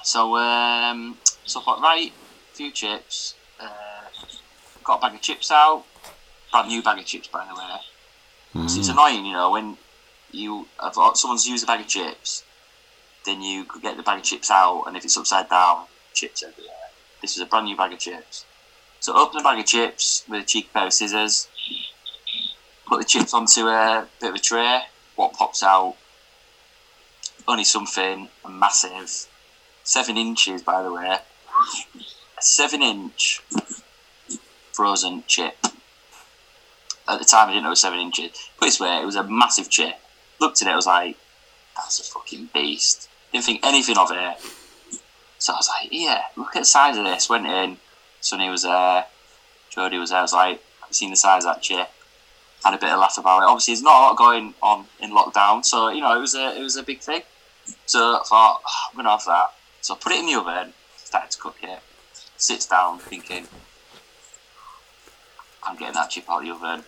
So I thought, right, a few chips. Got a bag of chips out. Brand new bag of chips, by the way. Mm. It's annoying, you know, when someone's used a bag of chips, then you could get the bag of chips out, and if it's upside down, chips everywhere. This was a brand new bag of chips. So open a bag of chips with a cheeky pair of scissors, put the chips onto a bit of a tray. What pops out? Only something massive. 7 inches, by the way. A 7-inch frozen chip. At the time, I didn't know it was 7 inches. Put it this way, it was a massive chip. Looked at it, I was like, that's a fucking beast. Didn't think anything of it. So I was like, yeah, look at the size of this. Went in, Sonny was there, Jodie was there. I was like, have you seen the size of that chip? Had a bit of a laugh about it. Obviously, there's not a lot going on in lockdown, so, you know, it was a big thing. So I thought, oh, I'm going to have that. So I put it in the oven, started to cook it. Sits down, thinking, I'm getting that chip out of the oven.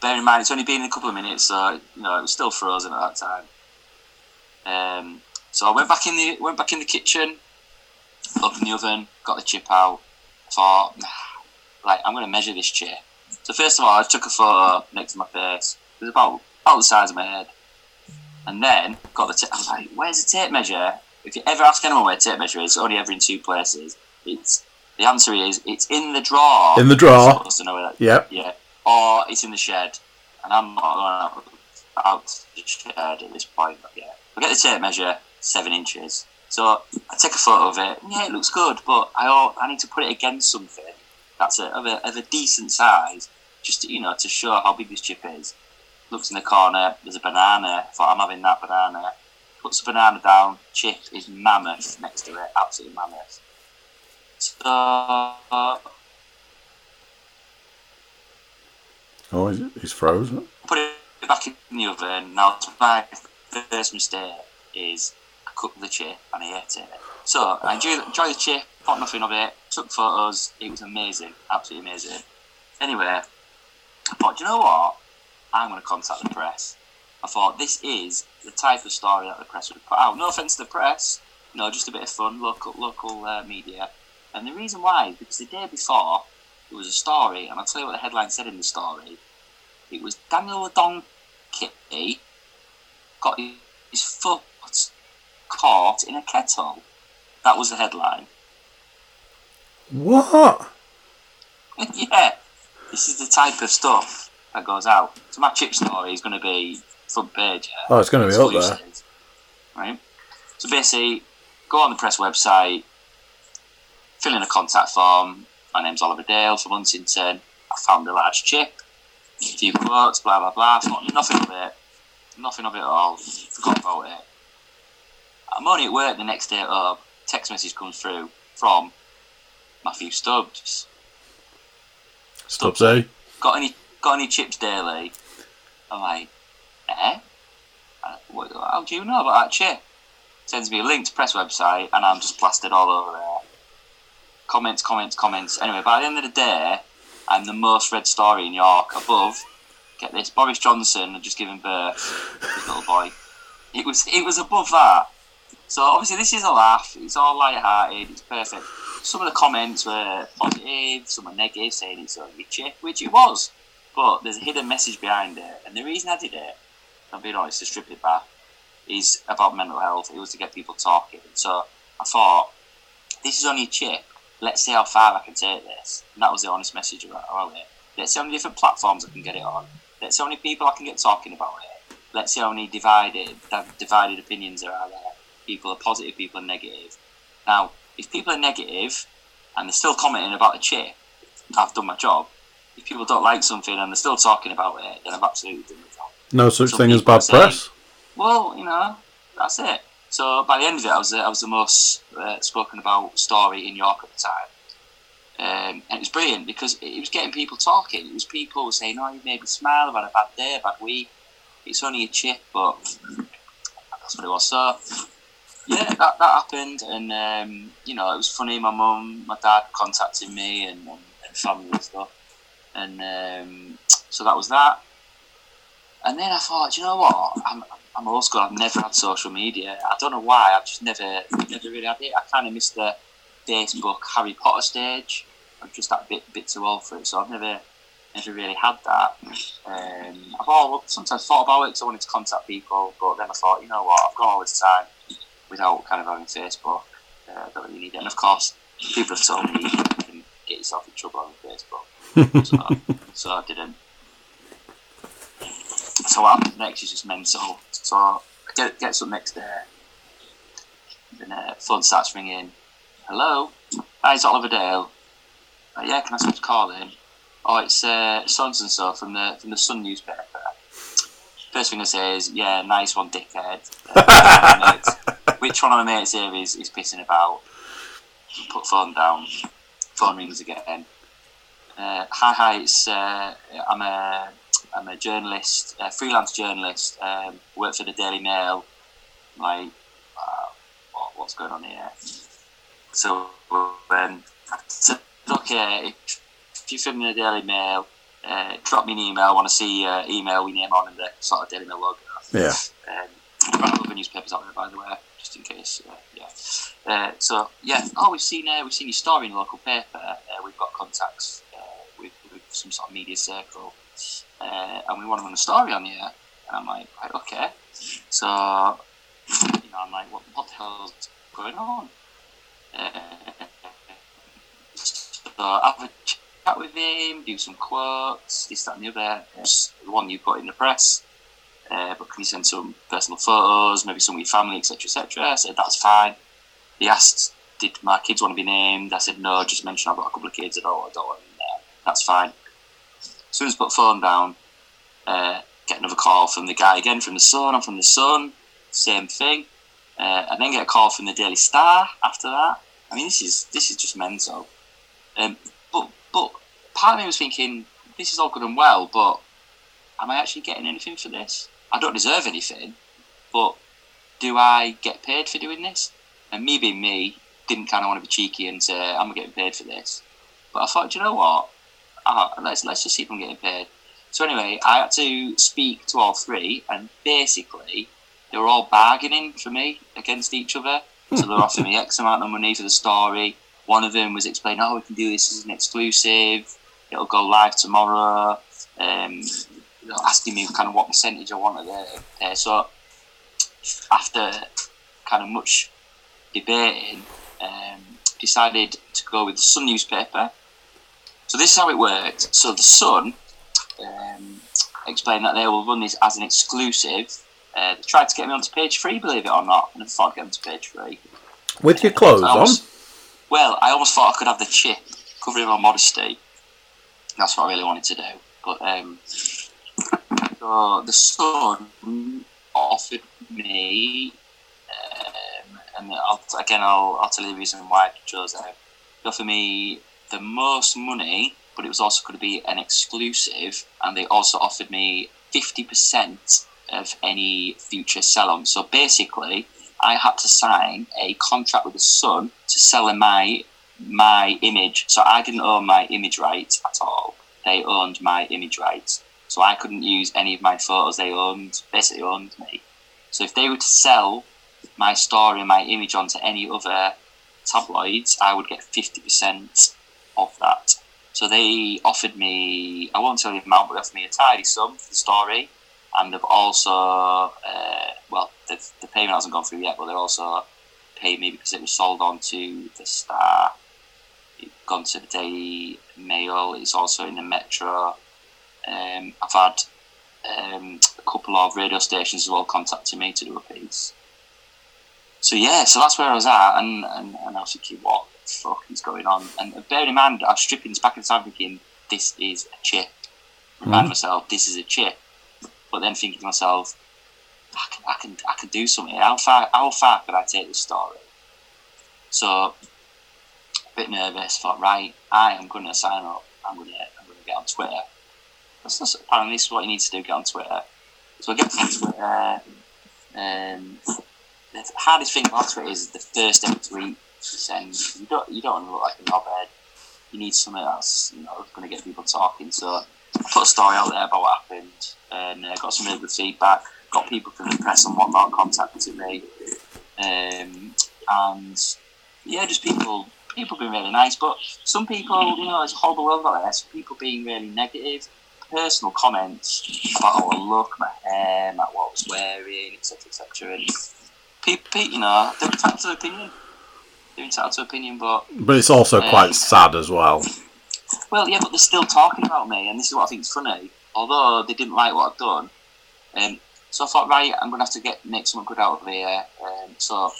Bear in mind, it's only been a couple of minutes, so, you know, it was still frozen at that time. So I went back in the kitchen, opened the oven, got the chip out. Thought, like, I'm going to measure this chip. So first of all, I took a photo next to my face. It was about the size of my head. And then got the I was like, where's the tape measure? If you ever ask anyone where a tape measure is, it's only ever in two places. The answer is, it's in the drawer. In the drawer. I'm supposed to know that. Yep. Yeah. Or it's in the shed. And I'm not going out to the shed at this point. But yeah. I get the tape measure, 7 inches. So I take a photo of it. Yeah, it looks good, but I need to put it against something that's of a decent size, just to, you know, to show how big this chip is. Looks in the corner, there's a banana. I thought, I'm having that banana. Puts the banana down, chip is mammoth next to it, absolutely mammoth. So... Oh, it's frozen. Put it back in the oven. Now, my first mistake is I cooked the chip and I ate it. So, I enjoyed the chip, thought nothing of it, took photos, it was amazing, absolutely amazing. Anyway, I thought, do you know what? I'm going to contact the press. I thought, this is the type of story that the press would put out. No offence to the press, you know, just a bit of fun, local media. And the reason why is because the day before, there was a story, and I'll tell you what the headline said in the story. It was Daniel O'Donkey got his foot caught in a kettle. That was the headline. What? Yeah. This is the type of stuff that goes out. So my chip story is going to be... front page, yeah. Oh, it's going to be up there. Says, right? So basically, go on the press website, fill in a contact form. My name's Oliver Dale from Huntington. I found a large chip, a few quotes, blah, blah, blah. I thought nothing of it. Nothing of it at all. Forgot about it. I'm only at work the next day at home. Text message comes through from Matthew Stubbs. Stubbs, eh? Got any chips daily? I'm like, eh? How do you know about that chip? Sends me a link to press website and I'm just plastered all over there. Comments. Anyway, by the end of the day, I'm the most read story in York above, get this, Boris Johnson had just given birth to his little boy. It was above that. So obviously this is a laugh, it's all light-hearted, it's perfect. Some of the comments were positive, some were negative, saying it's only chip, which it was. But there's a hidden message behind it. And the reason I did it, I'm being honest, to strip it back, is about mental health. It was to get people talking. So I thought, this is only a chip. Let's see how far I can take this. And that was the honest message about it. Let's see how many different platforms I can get it on. Let's see how many people I can get talking about it. Let's see how many divided opinions there are there. People are positive, people are negative. Now, if people are negative, and they're still commenting about a chair, I've done my job. If people don't like something and they're still talking about it, then I've absolutely done my job. No such thing as bad press. Well, you know, that's it. So by the end of it, I was the most spoken about story in York at the time. And it was brilliant because it was getting people talking. It was people saying, oh, you've made me smile, I've had a bad day, a bad week. It's only a chip, but that's what it was. So, yeah, that happened. And, you know, it was funny. My mum, my dad contacted me and family and stuff. And so that was that. And then I thought, you know what? I'm old school. I've never had social media. I don't know why. I've just never really had it. I kind of missed the Facebook Harry Potter stage. I'm just that bit too old for it. So I've never really had that. I've sometimes thought about it because I wanted to contact people, but then I thought, you know what? I've got all this time without kind of having Facebook. I don't really need it. And of course, people have told me you can get yourself in trouble on Facebook, so I didn't. So what happened next is just mental. So I get up next day, and phone starts ringing. Hello, hi, it's Oliver Dale. Yeah, can I start to call in? Oh, it's Sons and So from the Sun newspaper. First thing I say is, yeah, nice one, dickhead. Which one of my mates here is pissing about? Put phone down. Phone rings again. Hi, it's I'm a journalist, a freelance journalist, work for the Daily Mail. Like, what's going on here? So, I said, okay, if you're filming the Daily Mail, drop me an email. I want to see email we name on in the sort of Daily Mail logo. Yeah. Other newspapers out there, by the way, just in case. Yeah. So, yeah. Oh, we've seen your story in the local paper. We've got contacts with some sort of media circle. And we want to run a story on here, and I'm like, right, okay. So, you know, I'm like, what the hell's going on? So I have a chat with him, do some quotes, this, that, and the other. It's the one you put in the press, but can you send some personal photos, maybe some of your family, etc., etc.? I said, that's fine. He asked, did my kids want to be named? I said, no, just mention I've got a couple of kids. I don't want them there. That's fine. As soon as I put the phone down, get another call from the guy again, from the Sun. I'm from the Sun, same thing. And then get a call from the Daily Star after that. I mean, this is just mental. But part of me was thinking, this is all good and well, but am I actually getting anything for this? I don't deserve anything, but do I get paid for doing this? And me being me, didn't kind of want to be cheeky and say, I'm getting paid for this. But I thought, do you know what? Let's just see if I'm getting paid. So anyway, I had to speak to all three, and basically they were all bargaining for me against each other. So they were offering me X amount of money for the story. One of them was explaining, oh, we can do this as an exclusive. It'll go live tomorrow. Asking me kind of what percentage I wanted to pay. So after kind of much debating, decided to go with the Sun newspaper. So this is how it worked. So the Sun explained that they will run this as an exclusive. They tried to get me onto page 3, believe it or not, and I thought I'd get onto page 3. With your clothes on? Well, I almost thought I could have the chip covering my modesty. That's what I really wanted to do. But so the Sun offered me, and I'll tell you the reason why I chose that. They offered me the most money, but it was also going to be an exclusive, and they also offered me 50% of any future sell-on. So basically, I had to sign a contract with the Sun to sell them my image. So I didn't own my image rights at all. They owned my image rights. So I couldn't use any of my photos. They basically owned me. So if they were to sell my story and my image onto any other tabloids, I would get 50% of that. So they offered me, I won't tell you the amount, but they offered me a tidy sum for the story, and they've also, the payment hasn't gone through yet, but they also paid me because it was sold on to the Star, it's gone to the Daily Mail, it's also in the Metro. I've had a couple of radio stations as well contacting me to do a piece. So yeah, so that's where I was at, and I was thinking, what fuck is going on? And bearing in mind, I was stripping this back in the time thinking, this is a chip. Remind myself, this is a chip. But then thinking to myself, I can do something. How far could I take this story? So, a bit nervous, thought, right, I am going to sign up. I'm going to get on Twitter. Apparently this is what you need to do, get on Twitter. So I get on Twitter. The hardest thing about Twitter is the first ever tweet you send. You don't want to look like a knobhead. You need something that's, you know, going to get people talking. So I put a story out there about what happened, and got some really good feedback. Got people from the press and whatnot contacting me, and yeah, just people being really nice. But some people, you know, there's a whole world out there. Some people being really negative. Personal comments about how I look, my hair, about what I was wearing, etc., etc. And people, you know, they're entitled to opinion. But it's also quite sad as well. Well, yeah, but they're still talking about me, and this is what I think is funny. Although they didn't like what I've done, so I thought, right, I'm going to have to make something good out of here. So,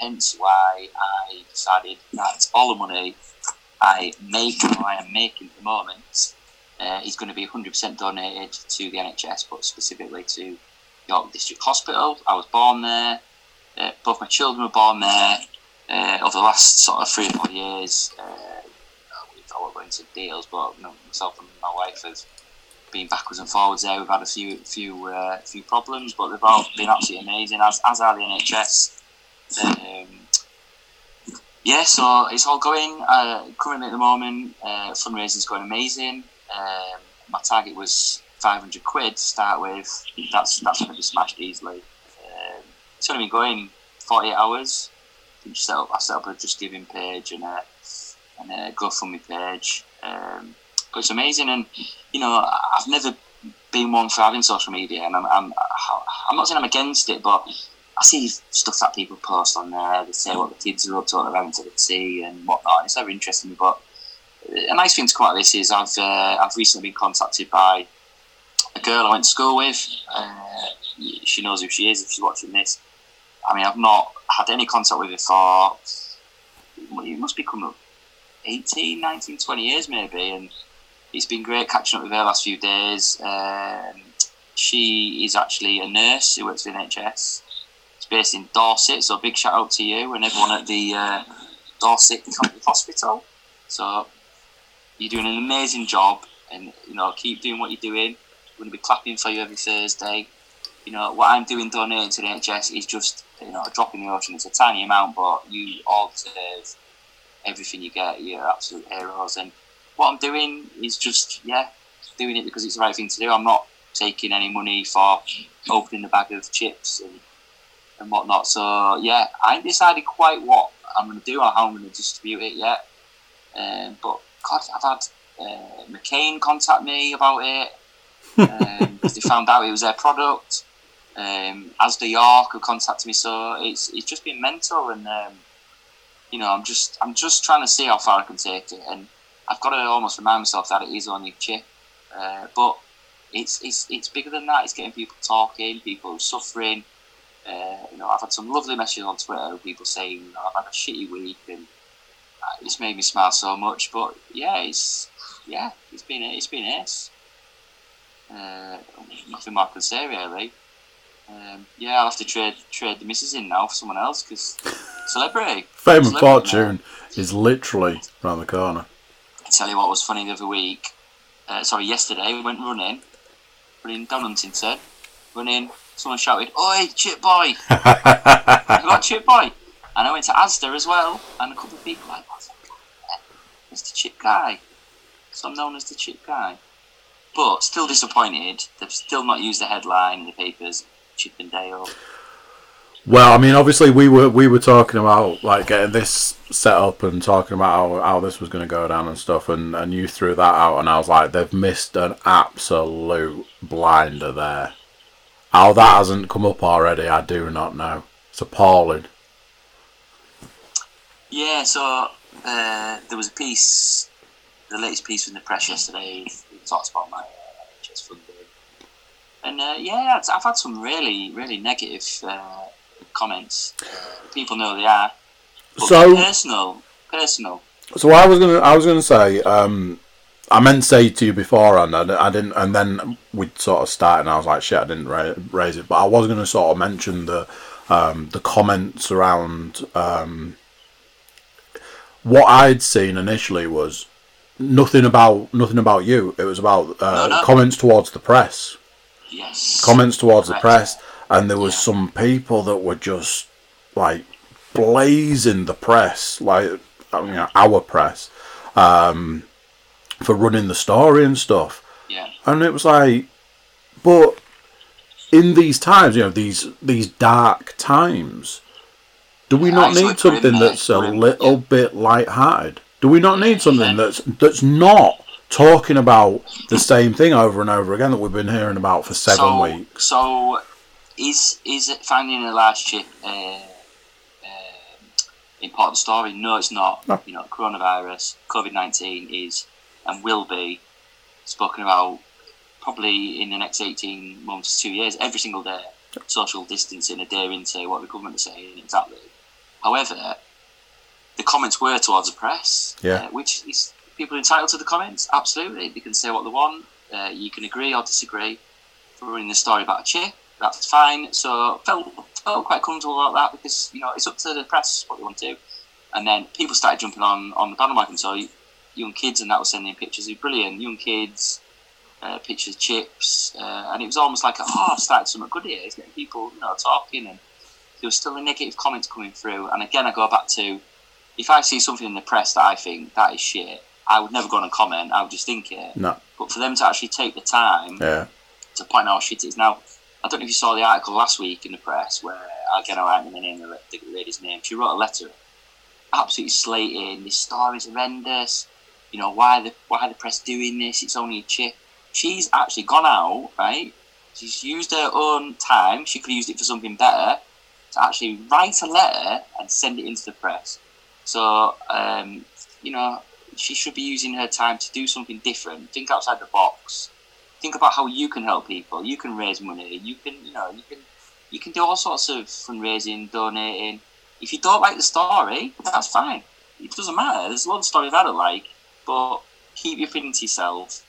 hence why I decided that all the money I make, or I am making at the moment, is going to be 100% donated to the NHS, but specifically to York District Hospital. I was born there. Both my children were born there. Over the last sort of 3 or 4 years, we've all got into deals, but you know, myself and my wife have been backwards and forwards there. We've had a few problems, but they've all been absolutely amazing, as are the NHS. Yeah, so it's all going. Currently at the moment, fundraising's going amazing. My target was £500 to start with. That's going to be smashed easily. It's only been going 48 hours. I set up a Just Giving page and a GoFundMe page, but it's amazing. And you know, I've never been one for having social media, and I'm not saying I'm against it, but I see stuff that people post on there. They say what the kids are up to, what they're having to the tea and whatnot. It's never interesting. But a nice thing to come out of this is I've recently been contacted by a girl I went to school with. She knows who she is if she's watching this. I mean, I've not had any contact with her for, well, it must be coming up 18, 19, 20 years maybe, and it's been great catching up with her the last few days. She is actually a nurse who works in NHS. It's based in Dorset, so big shout out to you and everyone at the Dorset County Hospital. So you're doing an amazing job, and you know, keep doing what you're doing. We're going to be clapping for you every Thursday. You know, what I'm doing donating to the NHS is just, you know, a drop in the ocean. It's a tiny amount, but you all deserve everything you get. You're absolute heroes. And what I'm doing is just, yeah, doing it because it's the right thing to do. I'm not taking any money for opening the bag of chips and whatnot. So, yeah, I haven't decided quite what I'm going to do or how I'm going to distribute it yet. But, God, I've had McCain contact me about it because they found out it was their product. Asda York have contacted me, so it's just been mental, and you know, I'm just trying to see how far I can take it, and I've got to almost remind myself that it is only a chip, but it's bigger than that. It's getting people talking, people suffering. You know, I've had some lovely messages on Twitter of people saying, you know, I've had a shitty week, and it's made me smile so much. But yeah, it's been ace. Nothing more I can say really. Yeah, I'll have to trade the missus in now for someone else, because celebrity. Fame and fortune is literally round the corner. I tell you what was funny the other week. Yesterday we went running down Huntington. Someone shouted, "Oi, Chip Boy!" I got Chip Boy, and I went to Asda as well, and a couple of people like, "What's that guy? It's the Chip Guy." So I'm known as the Chip Guy, but still disappointed. They've still not used the headline in the papers. Chippendale. Well, I mean, obviously we were talking about like getting this set up and talking about how this was going to go down and stuff, and you threw that out, and I was like, they've missed an absolute blinder there. How that hasn't come up already, I do not know. It's appalling. Yeah, so there was a piece, the latest piece from the press yesterday, it talks about my NHS funding. And yeah, I've had some really, really negative comments. People know they are. But so, personal, personal. So I was gonna say, I meant to say to you beforehand, I didn't, and then we sort of started, and I was like, shit, I didn't raise it, but I was gonna sort of mention the comments around what I'd seen initially was nothing about you. It was about comments towards the press. Yes. Comments towards the press, and there was some people that were just like blazing the press, like, I mean, our press, for running the story and stuff. Yeah. And it was like, but in these times, you know, these dark times, do we not need something that's a little bit light-hearted? Do we not need something that's not talking about the same thing over and over again that we've been hearing about for 7 weeks? So, is it finding a large ship important story? No, it's not. No. You know, coronavirus, COVID-19 is and will be spoken about probably in the next 18 months, 2 years, every single day. Social distancing, adhering to what the government is saying, exactly. However, the comments were towards the press, which is, people are entitled to the comments, absolutely. They can say what they want. You can agree or disagree. We're running the story about a chip, that's fine. So felt quite comfortable about that because, you know, it's up to the press what they want to do. And then people started jumping on the bandwagon. So young kids and that were sending pictures. It was brilliant. Young kids, pictures of chips. And it was almost like, I've started something good here. It's getting people, you know, talking. And there was still the negative comments coming through. And again, I go back to, if I see something in the press that I think that is shit, I would never go on and comment. I would just think it. No. But for them to actually take the time to point out how shit it is. Now, I don't know if you saw the article last week in the press where, again, I write in the name of the lady's name. She wrote a letter absolutely slating, this story is horrendous. You know, why the press doing this? It's only a chip. She's actually gone out, right? She's used her own time. She could have used it for something better to actually write a letter and send it into the press. So, you know, she should be using her time to do something different. Think outside the box. Think about how you can help people. You can raise money. You can, you know, you can do all sorts of fundraising, donating. If you don't like the story, that's fine. It doesn't matter. There's a lot of stories I don't like, but keep your thing to yourself.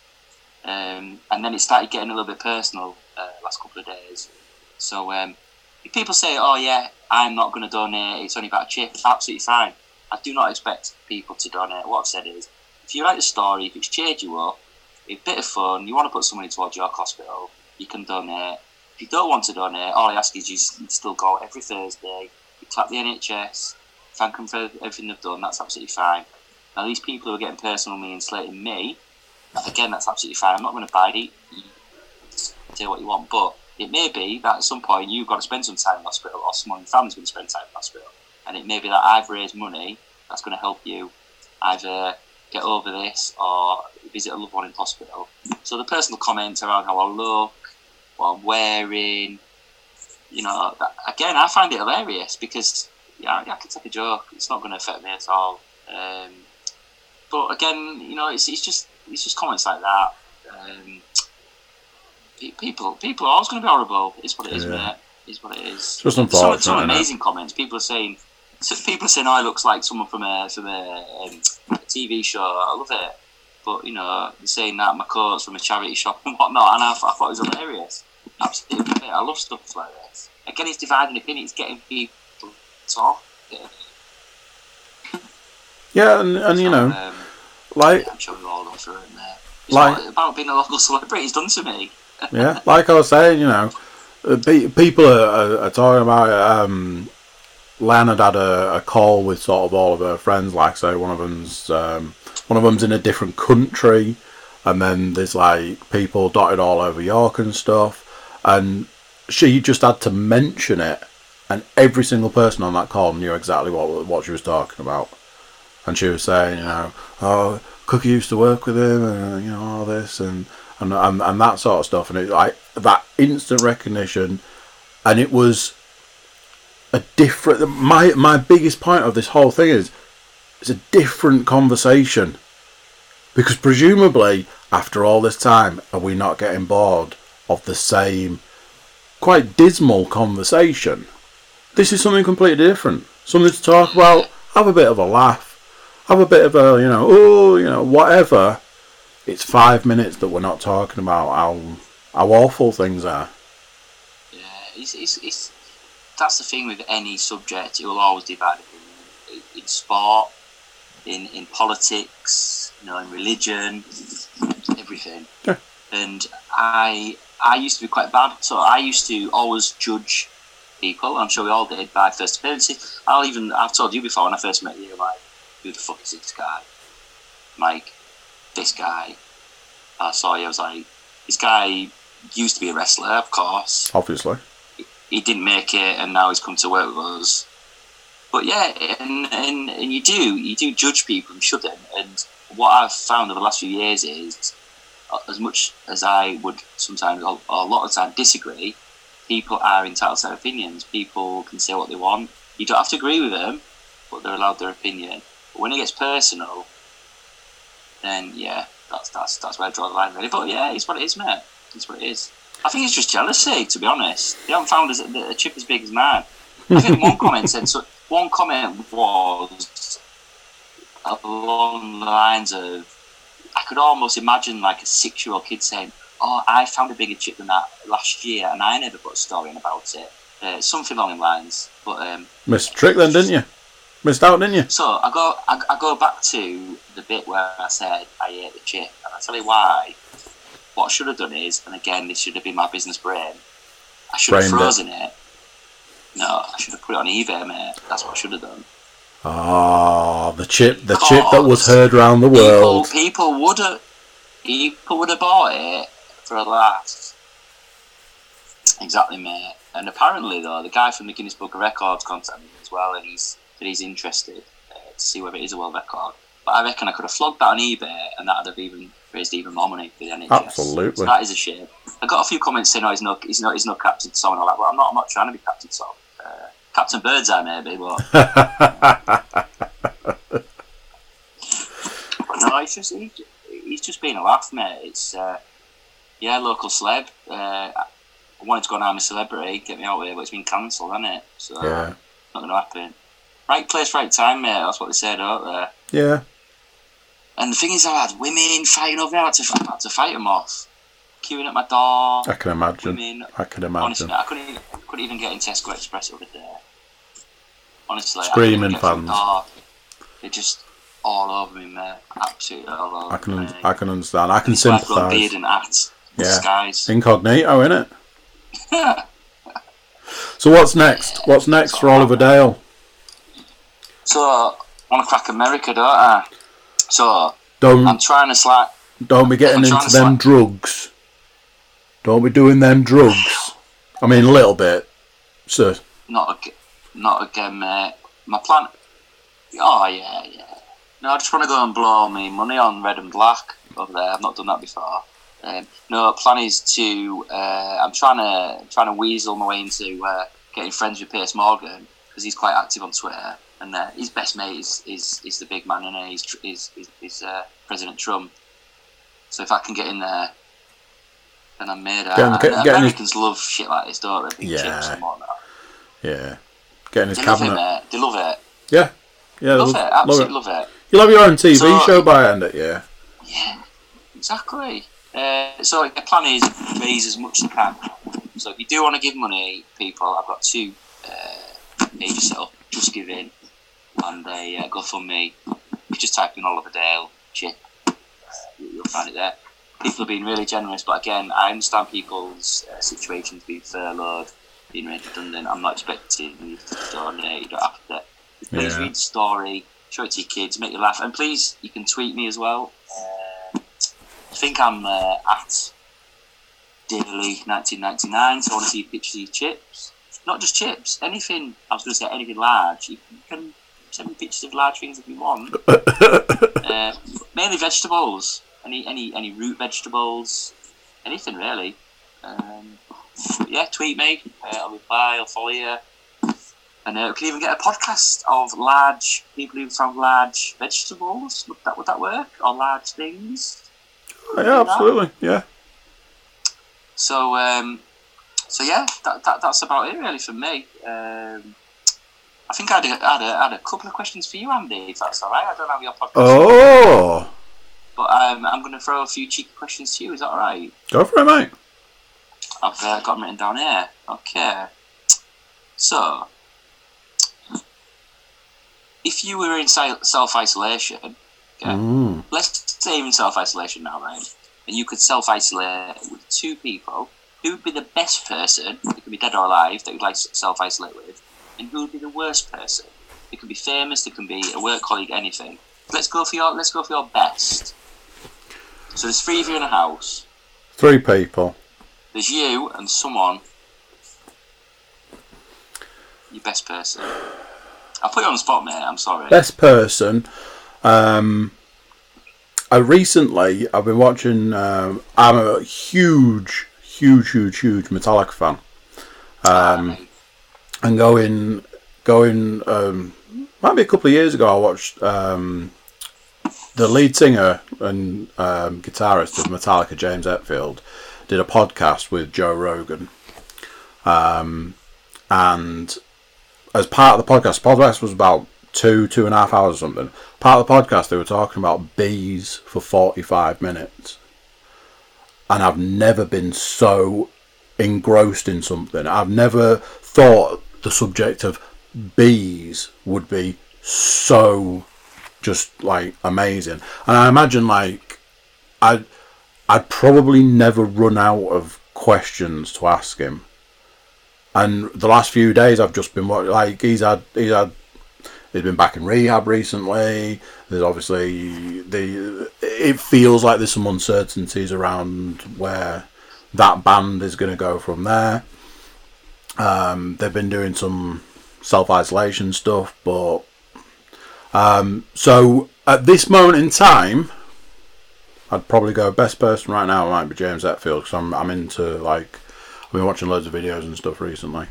And then it started getting a little bit personal last couple of days. So if people say, oh, yeah, I'm not going to donate, it's only about a chip, absolutely fine. I do not expect people to donate. What I've said is, if you like the story, if it's cheered you up, it's a bit of fun, you want to put some money towards York Hospital, you can donate. If you don't want to donate, all I ask is you still go every Thursday, you clap the NHS, thank them for everything they've done, that's absolutely fine. Now, these people who are getting personal with me and slating me, again, that's absolutely fine. I'm not going to bite it. You do what you want, but it may be that at some point you've got to spend some time in hospital, or someone in your family's going to spend time in hospital. And it may be that I've raised money that's going to help you either get over this or visit a loved one in hospital. So the personal comments around how I look, what I'm wearing, you know, that, again, I find it hilarious because I can take a joke. It's not going to affect me at all. But again, you know, it's just comments like that. People are always going to be horrible. It's what it is, mate. Is what it is. Some amazing comments. People are saying, "I looks like someone from a TV show." I love it, but you know, they're saying that my coat's from a charity shop and whatnot, and I thought it was hilarious. Absolutely, I love stuff like this. Again, it's dividing opinions, getting people talking. Yeah, and you know, like I'm sure we've all gone through it. It's like about being a local celebrity, it's done to me. Yeah, like I was saying, you know. People are talking about Leonard had a call with sort of all of her friends, like say one of them's in a different country, and then there's like people dotted all over York and stuff, and she just had to mention it, and every single person on that call knew exactly what she was talking about, and she was saying, you know, oh, Cookie used to work with him, and you know all this and that sort of stuff, and it's like that instant recognition. And it was a different, my biggest point of this whole thing is it's a different conversation, because presumably after all this time, are we not getting bored of the same quite dismal conversation? This is something completely different, something to talk about, have a bit of a laugh, have a bit of a, whatever. It's 5 minutes that we're not talking about how awful things are. Yeah, it's that's the thing with any subject. It will always divide in sport, in politics, in religion, everything. Yeah. And I used to be quite bad, so I used to always judge people. I'm sure we all did by first appearances. I've told you before when I first met you, who the fuck is this guy? This guy. I saw you. I was like, this guy used to be a wrestler, of course. Obviously. He didn't make it, and now he's come to work with us. But yeah, and you do judge people, and shouldn't. And what I've found over the last few years is, as much as I would sometimes, or a lot of the time, disagree, people are entitled to their opinions. People can say what they want. You don't have to agree with them, but they're allowed their opinion. But when it gets personal, then yeah, that's where I draw the line, really. But yeah, it's what it is, mate. It's what it is. I think it's just jealousy, to be honest. They haven't found a chip as big as mine. I think one comment was along the lines of, I could almost imagine a 6-year-old kid saying, "Oh, I found a bigger chip than that last year, and I never put a story in about it." Something along the lines. But missed the trick then, didn't you? Missed out, didn't you? So I go back to the bit where I said I ate the chip, and I tell you why. What I should have done is, and again, this should have been my business brain, I should have frozen it. No, I should have put it on eBay, mate. That's what I should have done. Ah, the chip that was heard round the world. People would have bought it for a laugh. Exactly, mate. And apparently, though, the guy from the Guinness Book of Records contacted me as well, and he's interested to see whether it is a world record. But I reckon I could have flogged that on eBay, and that would have even raised even more money for the NHS. Absolutely, so that is a shame. I got a few comments saying, "Oh, he's not Captain Tom," and all that. Well, I'm not trying to be Captain Tom. Captain Birdseye, maybe, but no, it's just he's just being a laugh, mate. It's local celeb. I wanted to go and I'm a celebrity, get me out of here, but it's been cancelled, hasn't it? So yeah. Not going to happen. Right place, right time, mate. That's what they said out there. Yeah. And the thing is, I had women fighting over there. I had to fight them off. Queuing at my door. I can imagine. Women. I can imagine. Honestly, I couldn't even get into Tesco Express over there. Honestly. Screaming fans. They're just all over me, mate. Absolutely all over me. I can understand. I can sympathise. I've got a beard and hat. Yeah. Disguise. Incognito, innit? So what's next? What's next for Oliver Dale? So, I want to crack America, don't I? So, I'm trying to slack. Don't be getting into them drugs. Don't be doing them drugs. I mean, a little bit, sir. So. Not again, mate. My plan... Oh, yeah. No, I just want to go and blow me money on red and black over there. I've not done that before. No, plan is to... I'm trying to weasel my way into getting friends with Piers Morgan, because he's quite active on Twitter. And his best mate is the big man, and he's President Trump. So if I can get in there, then I'm made out. Americans love shit like this, don't they? Big chips and whatnot. Yeah. Getting his cabinet. Love it, they love it. Yeah. Yeah. They absolutely love it. You'll have your own TV show by end, yeah. Yeah. Exactly. So the plan is raise as much as I can. So if you do want to give money, people, I've got two pages set up. Just give in. And they GoFundMe. You just type in Oliver Dale chip, you'll find it there. People have been really generous, but again, I understand people's situations, being furloughed, being made redundant. I'm not expecting you to donate. You don't have to. Please read the story, show it to your kids, make you laugh, and please, you can tweet me as well. I think I'm at daily1999, so I want to see pictures of your chips. Not just chips, anything. I was going to say anything large. You can send me pictures of large things if you want. Mainly vegetables, any root vegetables, anything really. Tweet me. I'll reply. I'll follow you. And we can even get a podcast of large people who found large vegetables. Would that work? Or large things? Yeah, absolutely. Yeah. So. So that's about it really for me. I think I had a couple of questions for you, Andy, if that's all right. I don't have your podcast. Oh! But I'm going to throw a few cheeky questions to you. Is that all right? Go for it, mate. I've got them written down here. Okay. So, if you were in self-isolation, okay, let's say you're in self-isolation now, right? And you could self-isolate with two people. Who would be the best person, that could be dead or alive, that you'd like to self-isolate with? And who would be the worst person? They could be famous, they can be a work colleague, anything. Let's go for your best. So there's three of you in a house. Three people. There's you and someone. Your best person. I'll put you on the spot, mate. I'm sorry. Best person. I've been watching. I'm a huge Metallica fan. And going. Might be a couple of years ago. I watched the lead singer and guitarist of Metallica, James Hetfield, did a podcast with Joe Rogan, and as part of the podcast was about 2.5 hours or something. Part of the podcast, they were talking about bees for 45 minutes, and I've never been so engrossed in something. I've never thought the subject of bees would be so just like amazing. And I imagine like I'd probably never run out of questions to ask him. And the last few days I've just been like he's been back in rehab recently. There's obviously it feels like there's some uncertainties around where that band is going to go from there. They've been doing some self-isolation stuff, but so at this moment in time, I'd probably go best person right now might be James Hetfield, because I'm into like I've been watching loads of videos and stuff recently.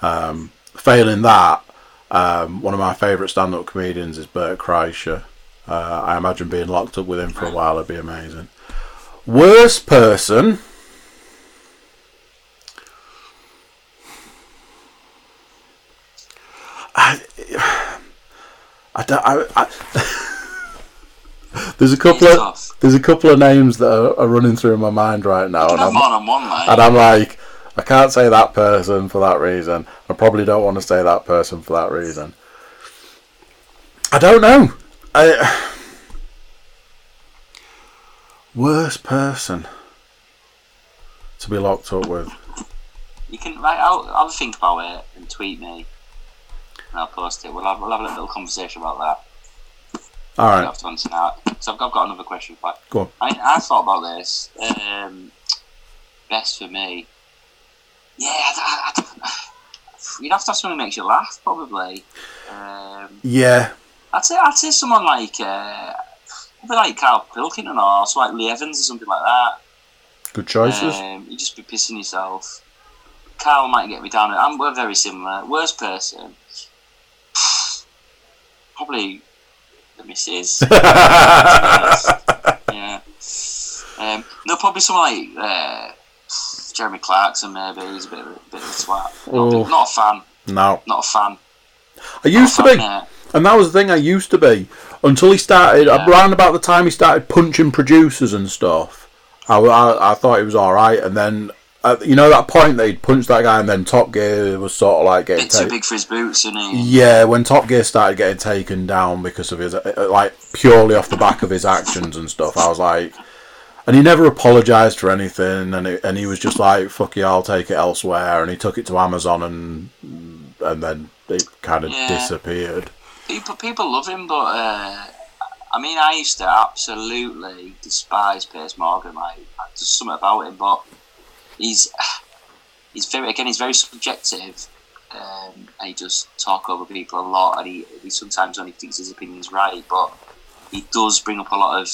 Failing that, one of my favourite stand-up comedians is Bert Kreischer. I imagine being locked up with him for a while would be amazing. Worst person. There's a couple of names that are running through my mind right now, and I'm like, I can't say that person for that reason. I probably don't want to say that person for that reason. I don't know. Worst person to be locked up with. You can like I'll think about it and tweet me. And I'll post it. We'll have a little conversation about that. All right. I have to answer now. So I've got another question for you. Go on. I thought about this. Best for me. Yeah, you'd have to have someone who makes you laugh, probably. Yeah. I'd say someone like probably like Karl Pilkington or like Lee Evans or something like that. Good choices. You'd just be pissing yourself. Karl might get me down. We're very similar. Worst person. Probably the missus. Yeah. No, probably someone like Jeremy Clarkson. Maybe he's a bit of a twat. Not a fan. No, not a fan. I used to be, and that was the thing. I used to be until he started. Yeah. Around about the time he started punching producers and stuff, I thought he was all right, and then. You know that point that he'd punched that guy, and then Top Gear was sort of like getting too big for his boots, isn't he? Yeah, when Top Gear started getting taken down because of his like purely off the back of his actions and stuff, I was like, and he never apologised for anything, and he was just like, fuck you, I'll take it elsewhere, and he took it to Amazon, and then it kind of disappeared. People love him, but I mean, I used to absolutely despise Piers Morgan, like just something about him, but. He's very subjective, and he does talk over people a lot, and he sometimes only thinks his opinion's right, but he does bring up a lot of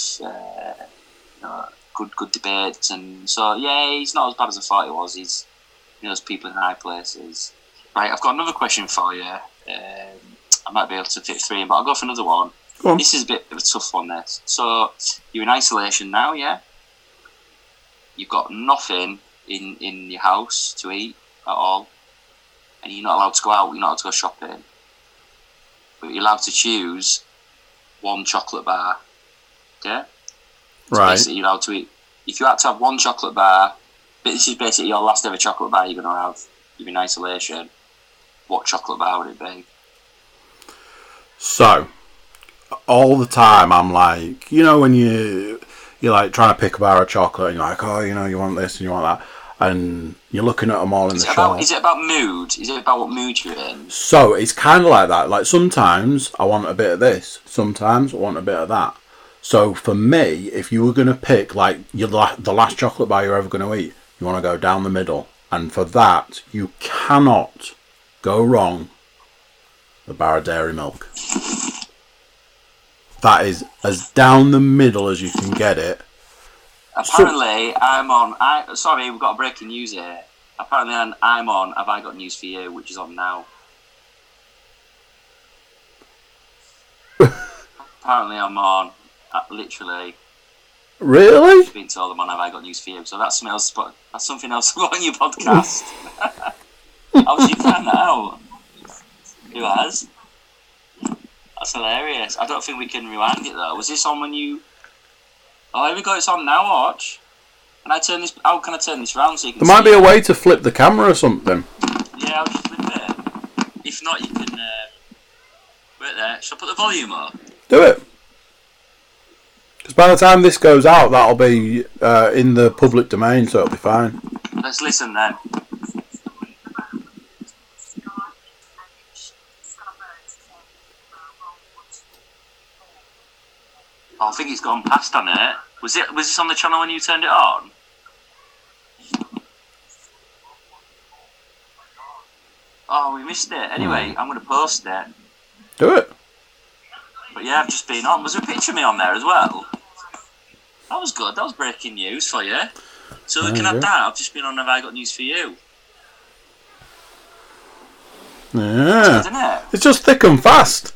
good debates, and so yeah, he's not as bad as I thought he was. He's those people in high places. Right, I've got another question for you. I might be able to fit three in, but I'll go for another one. Cool. This is a bit of a tough one. This. So you're in isolation now, yeah. You've got nothing. In your house to eat at all, and you're not allowed to go out, you're not allowed to go shopping. but you're allowed to choose one chocolate bar. Okay? So right. Basically, you're allowed to eat. If you had to have one chocolate bar, but this is basically your last ever chocolate bar you're going to have, you're in isolation, what chocolate bar would it be? So, all the time I'm like, you know when you're like trying to pick a bar of chocolate and you're like, oh, you know, you want this and you want that. And you're looking at them all in the shop. Is it about mood? Is it about what mood you're in? So it's kind of like that. Like sometimes I want a bit of this. Sometimes I want a bit of that. So for me, if you were going to pick like the last chocolate bar you're ever going to eat, you want to go down the middle. And for that, you cannot go wrong with a bar of dairy milk. That is as down the middle as you can get it. Apparently, sorry, we've got breaking news here. Apparently, I'm on Have I Got News For You, which is on now. Apparently, I'm on, literally. Really? I've been told I'm on Have I Got News For You, so that's something else I've got on your podcast. How did you find that out? Who has? That's hilarious. I don't think we can rewind it, though. Was this on when you... Oh, here we go, it's on now, watch. How can I turn this round so you can see? There might be a way to flip the camera or something. Yeah, I'll just flip it. If not, you can... Wait there, shall I put the volume up? Do it. Because by the time this goes out, that'll be in the public domain, so it'll be fine. Let's listen then. Oh, I think it's gone past on it. Was this on the channel when you turned it on? Oh, we missed it. Anyway, I'm going to post it. Do it. But yeah, I've just been on. Was there a picture of me on there as well? That was good. That was breaking news for you. So looking at that, I've just been on Have I Got News For You. Yeah. It's good, isn't it? It's just thick and fast.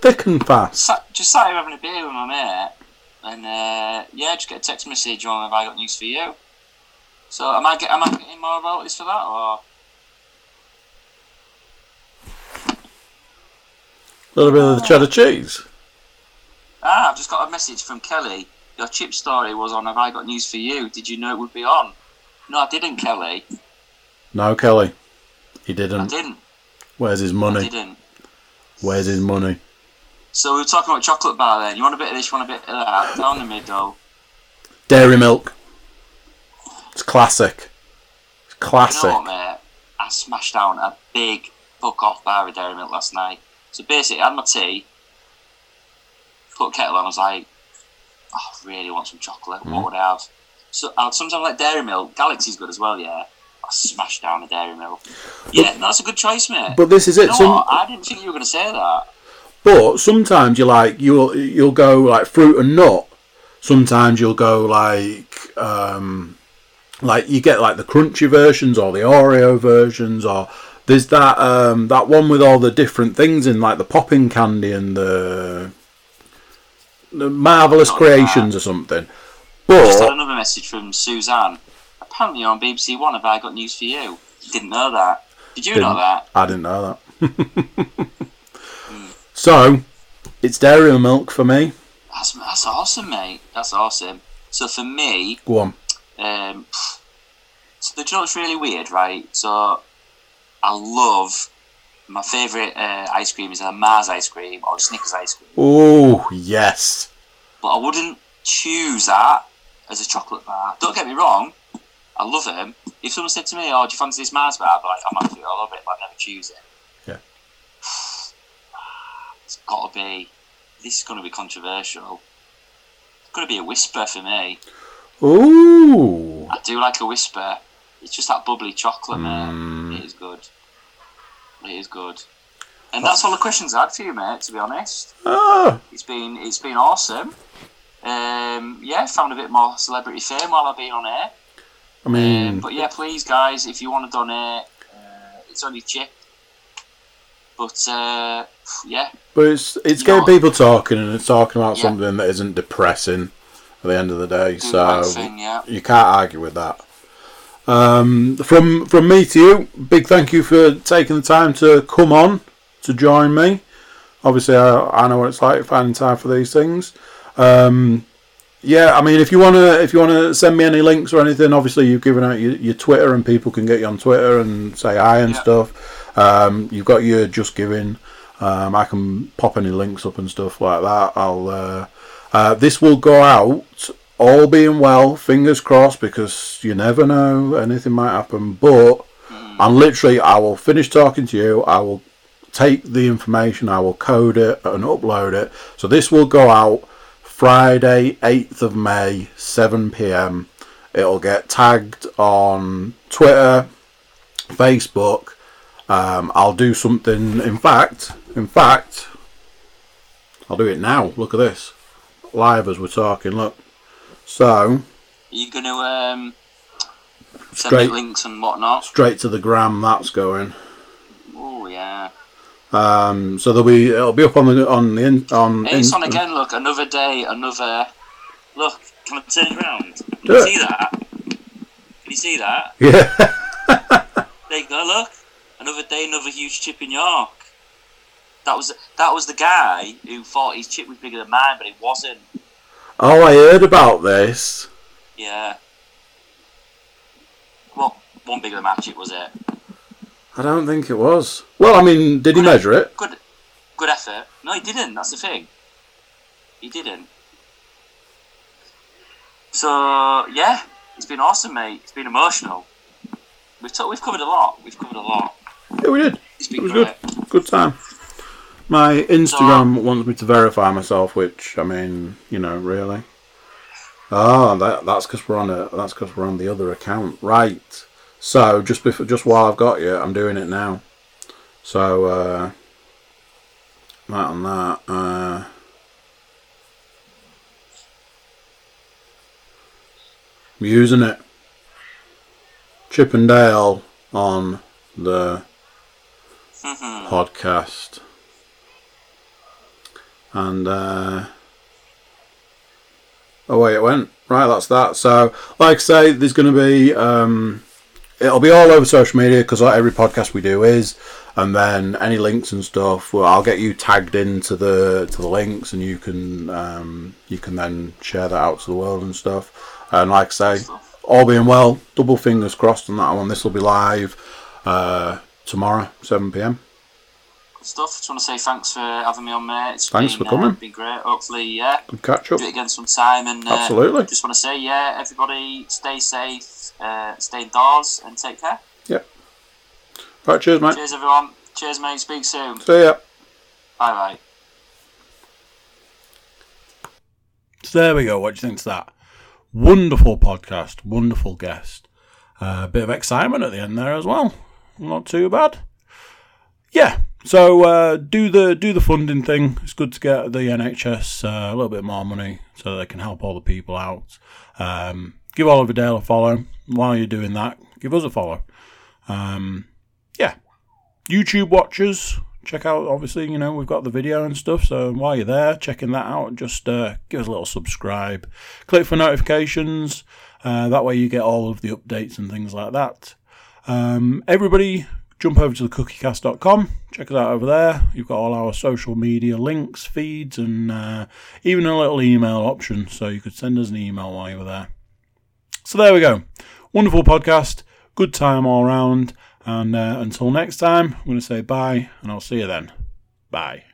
Thick and fast. Just sat here having a beer with my mate, and just get a text message on Have I Got News For You. So am I getting more about this for that, or a little bit of the cheddar cheese? I've just got a message from Kelly. Your chip story was on Have I Got News For You? Did you know it would be on? No, I didn't, Kelly. No, Kelly, he didn't. I didn't. Where's his money? I didn't. Where's his money? So we were talking about chocolate bar then. You want a bit of this, you want a bit of that. Down the middle. Dairy milk. It's classic. It's classic. You know what, mate? I smashed down a big fuck-off bar of dairy milk last night. So basically, I had my tea, put a kettle on, I was like, oh, I really want some chocolate. What would I have? So I'd sometimes like dairy milk. Galaxy's good as well, yeah. I smashed down a dairy milk. Yeah, that's a good choice, mate. But this is it. I didn't think you were going to say that. But sometimes you'll go like fruit and nut. Sometimes you'll go like you get like the crunchy versions or the Oreo versions, or there's that one with all the different things in, like the popping candy and the Marvelous Creations or something. But I just had another message from Suzanne. Apparently on BBC One, Have I Got News For You? Didn't know that. Did you know that? I didn't know that. So, it's dairy milk for me. That's awesome, mate. That's awesome. So for me, go on. So the joke's really weird, right? So I love my favourite ice cream is a Mars ice cream or Snickers ice cream. Oh yes. But I wouldn't choose that as a chocolate bar. Don't get me wrong, I love them. If someone said to me, "Oh, do you fancy this Mars bar?" I'd be like, "I'm absolutely all over it," but I'd never choose it. It's got to be. This is going to be controversial. It's going to be a whisper for me. Ooh! I do like a whisper. It's just that bubbly chocolate, mate. It is good. It is good. And that's all the questions I had for you, mate. To be honest, it's been awesome. Found a bit more celebrity fame while I've been on air. I mean, but yeah, please, guys, if you want to donate, it's only cheap. But but it's getting people talking, and it's talking about something that isn't depressing at the end of the day. Do so the right thing, you can't argue with that. From me to you, big thank you for taking the time to come on to join me obviously I know what it's like finding time for these things. Yeah, I mean, if you wanna send me any links or anything, obviously you've given out your Twitter and people can get you on Twitter and say hi and stuff. You've got your Just Giving. I can pop any links up and stuff like that. This will go out, all being well, fingers crossed, because you never know, anything might happen. But I will finish talking to you. I will take the information, I will code it and upload it. So this will go out Friday, 8th of May, 7 p.m. It'll get tagged on Twitter, Facebook. I'll do something. In fact, I'll do it now. Look at this, live as we're talking. Look. So. Are you gonna send me links and whatnot? Straight to the gram. That's going. Oh yeah. So it'll be up on. It's on again. Look, another day, another. Look, can I turn it around? See that? Can you see that? Yeah. There you go. Look. Another day, another huge chip in York. That was the guy who thought his chip was bigger than mine, but it wasn't. Oh, I heard about this. Yeah. Well, one bigger than my chip, was it? I don't think it was. Well, I mean, did he measure it? Good effort. No, he didn't. That's the thing. He didn't. So yeah, it's been awesome, mate. It's been emotional. We've covered a lot. Yeah, we did. It's been good. Good time. My Instagram wants me to verify myself, which, I mean, you know, really. That's because we're on the other account, right? So just while I've got you, I'm doing it now. So right on that. I'm using it. Chippendale on the podcast. And away it went. Right, that's that. So, like I say, there's going to be it'll be all over social media, because like every podcast we do is, and then any links and stuff, well, I'll get you tagged into the links, and you can then share that out to the world and stuff. And like I say, all being well, double fingers crossed on that one. This will be live tomorrow, 7 p.m. Good stuff. Just want to say thanks for having me on, mate. Thanks for coming. It's been great. Hopefully, yeah. Good catch up. Do it again sometime. And, absolutely. Just want to say, yeah, everybody stay safe, stay indoors, and take care. Yep. Right, cheers, mate. Cheers, everyone. Cheers, mate. Speak soon. See ya. Bye-bye. So there we go. What do you think to that? Wonderful podcast, wonderful guest. A bit of excitement at the end there as well. Not too bad. Yeah, so do the funding thing. It's good to get the NHS a little bit more money so that they can help all the people out. Give Oliver Dale a follow. While you're doing that, give us a follow. Yeah, YouTube watchers, check out, obviously, you know, we've got the video and stuff, so while you're there checking that out, just give us a little subscribe, click for notifications, that way you get all of the updates and things like that. Everybody jump over to thecookiecast.com, check us out over there. You've got all our social media links, feeds, and even a little email option, so you could send us an email while you were there. So there we go. Wonderful podcast, good time all round. And until next time, I'm going to say bye, and I'll see you then. Bye.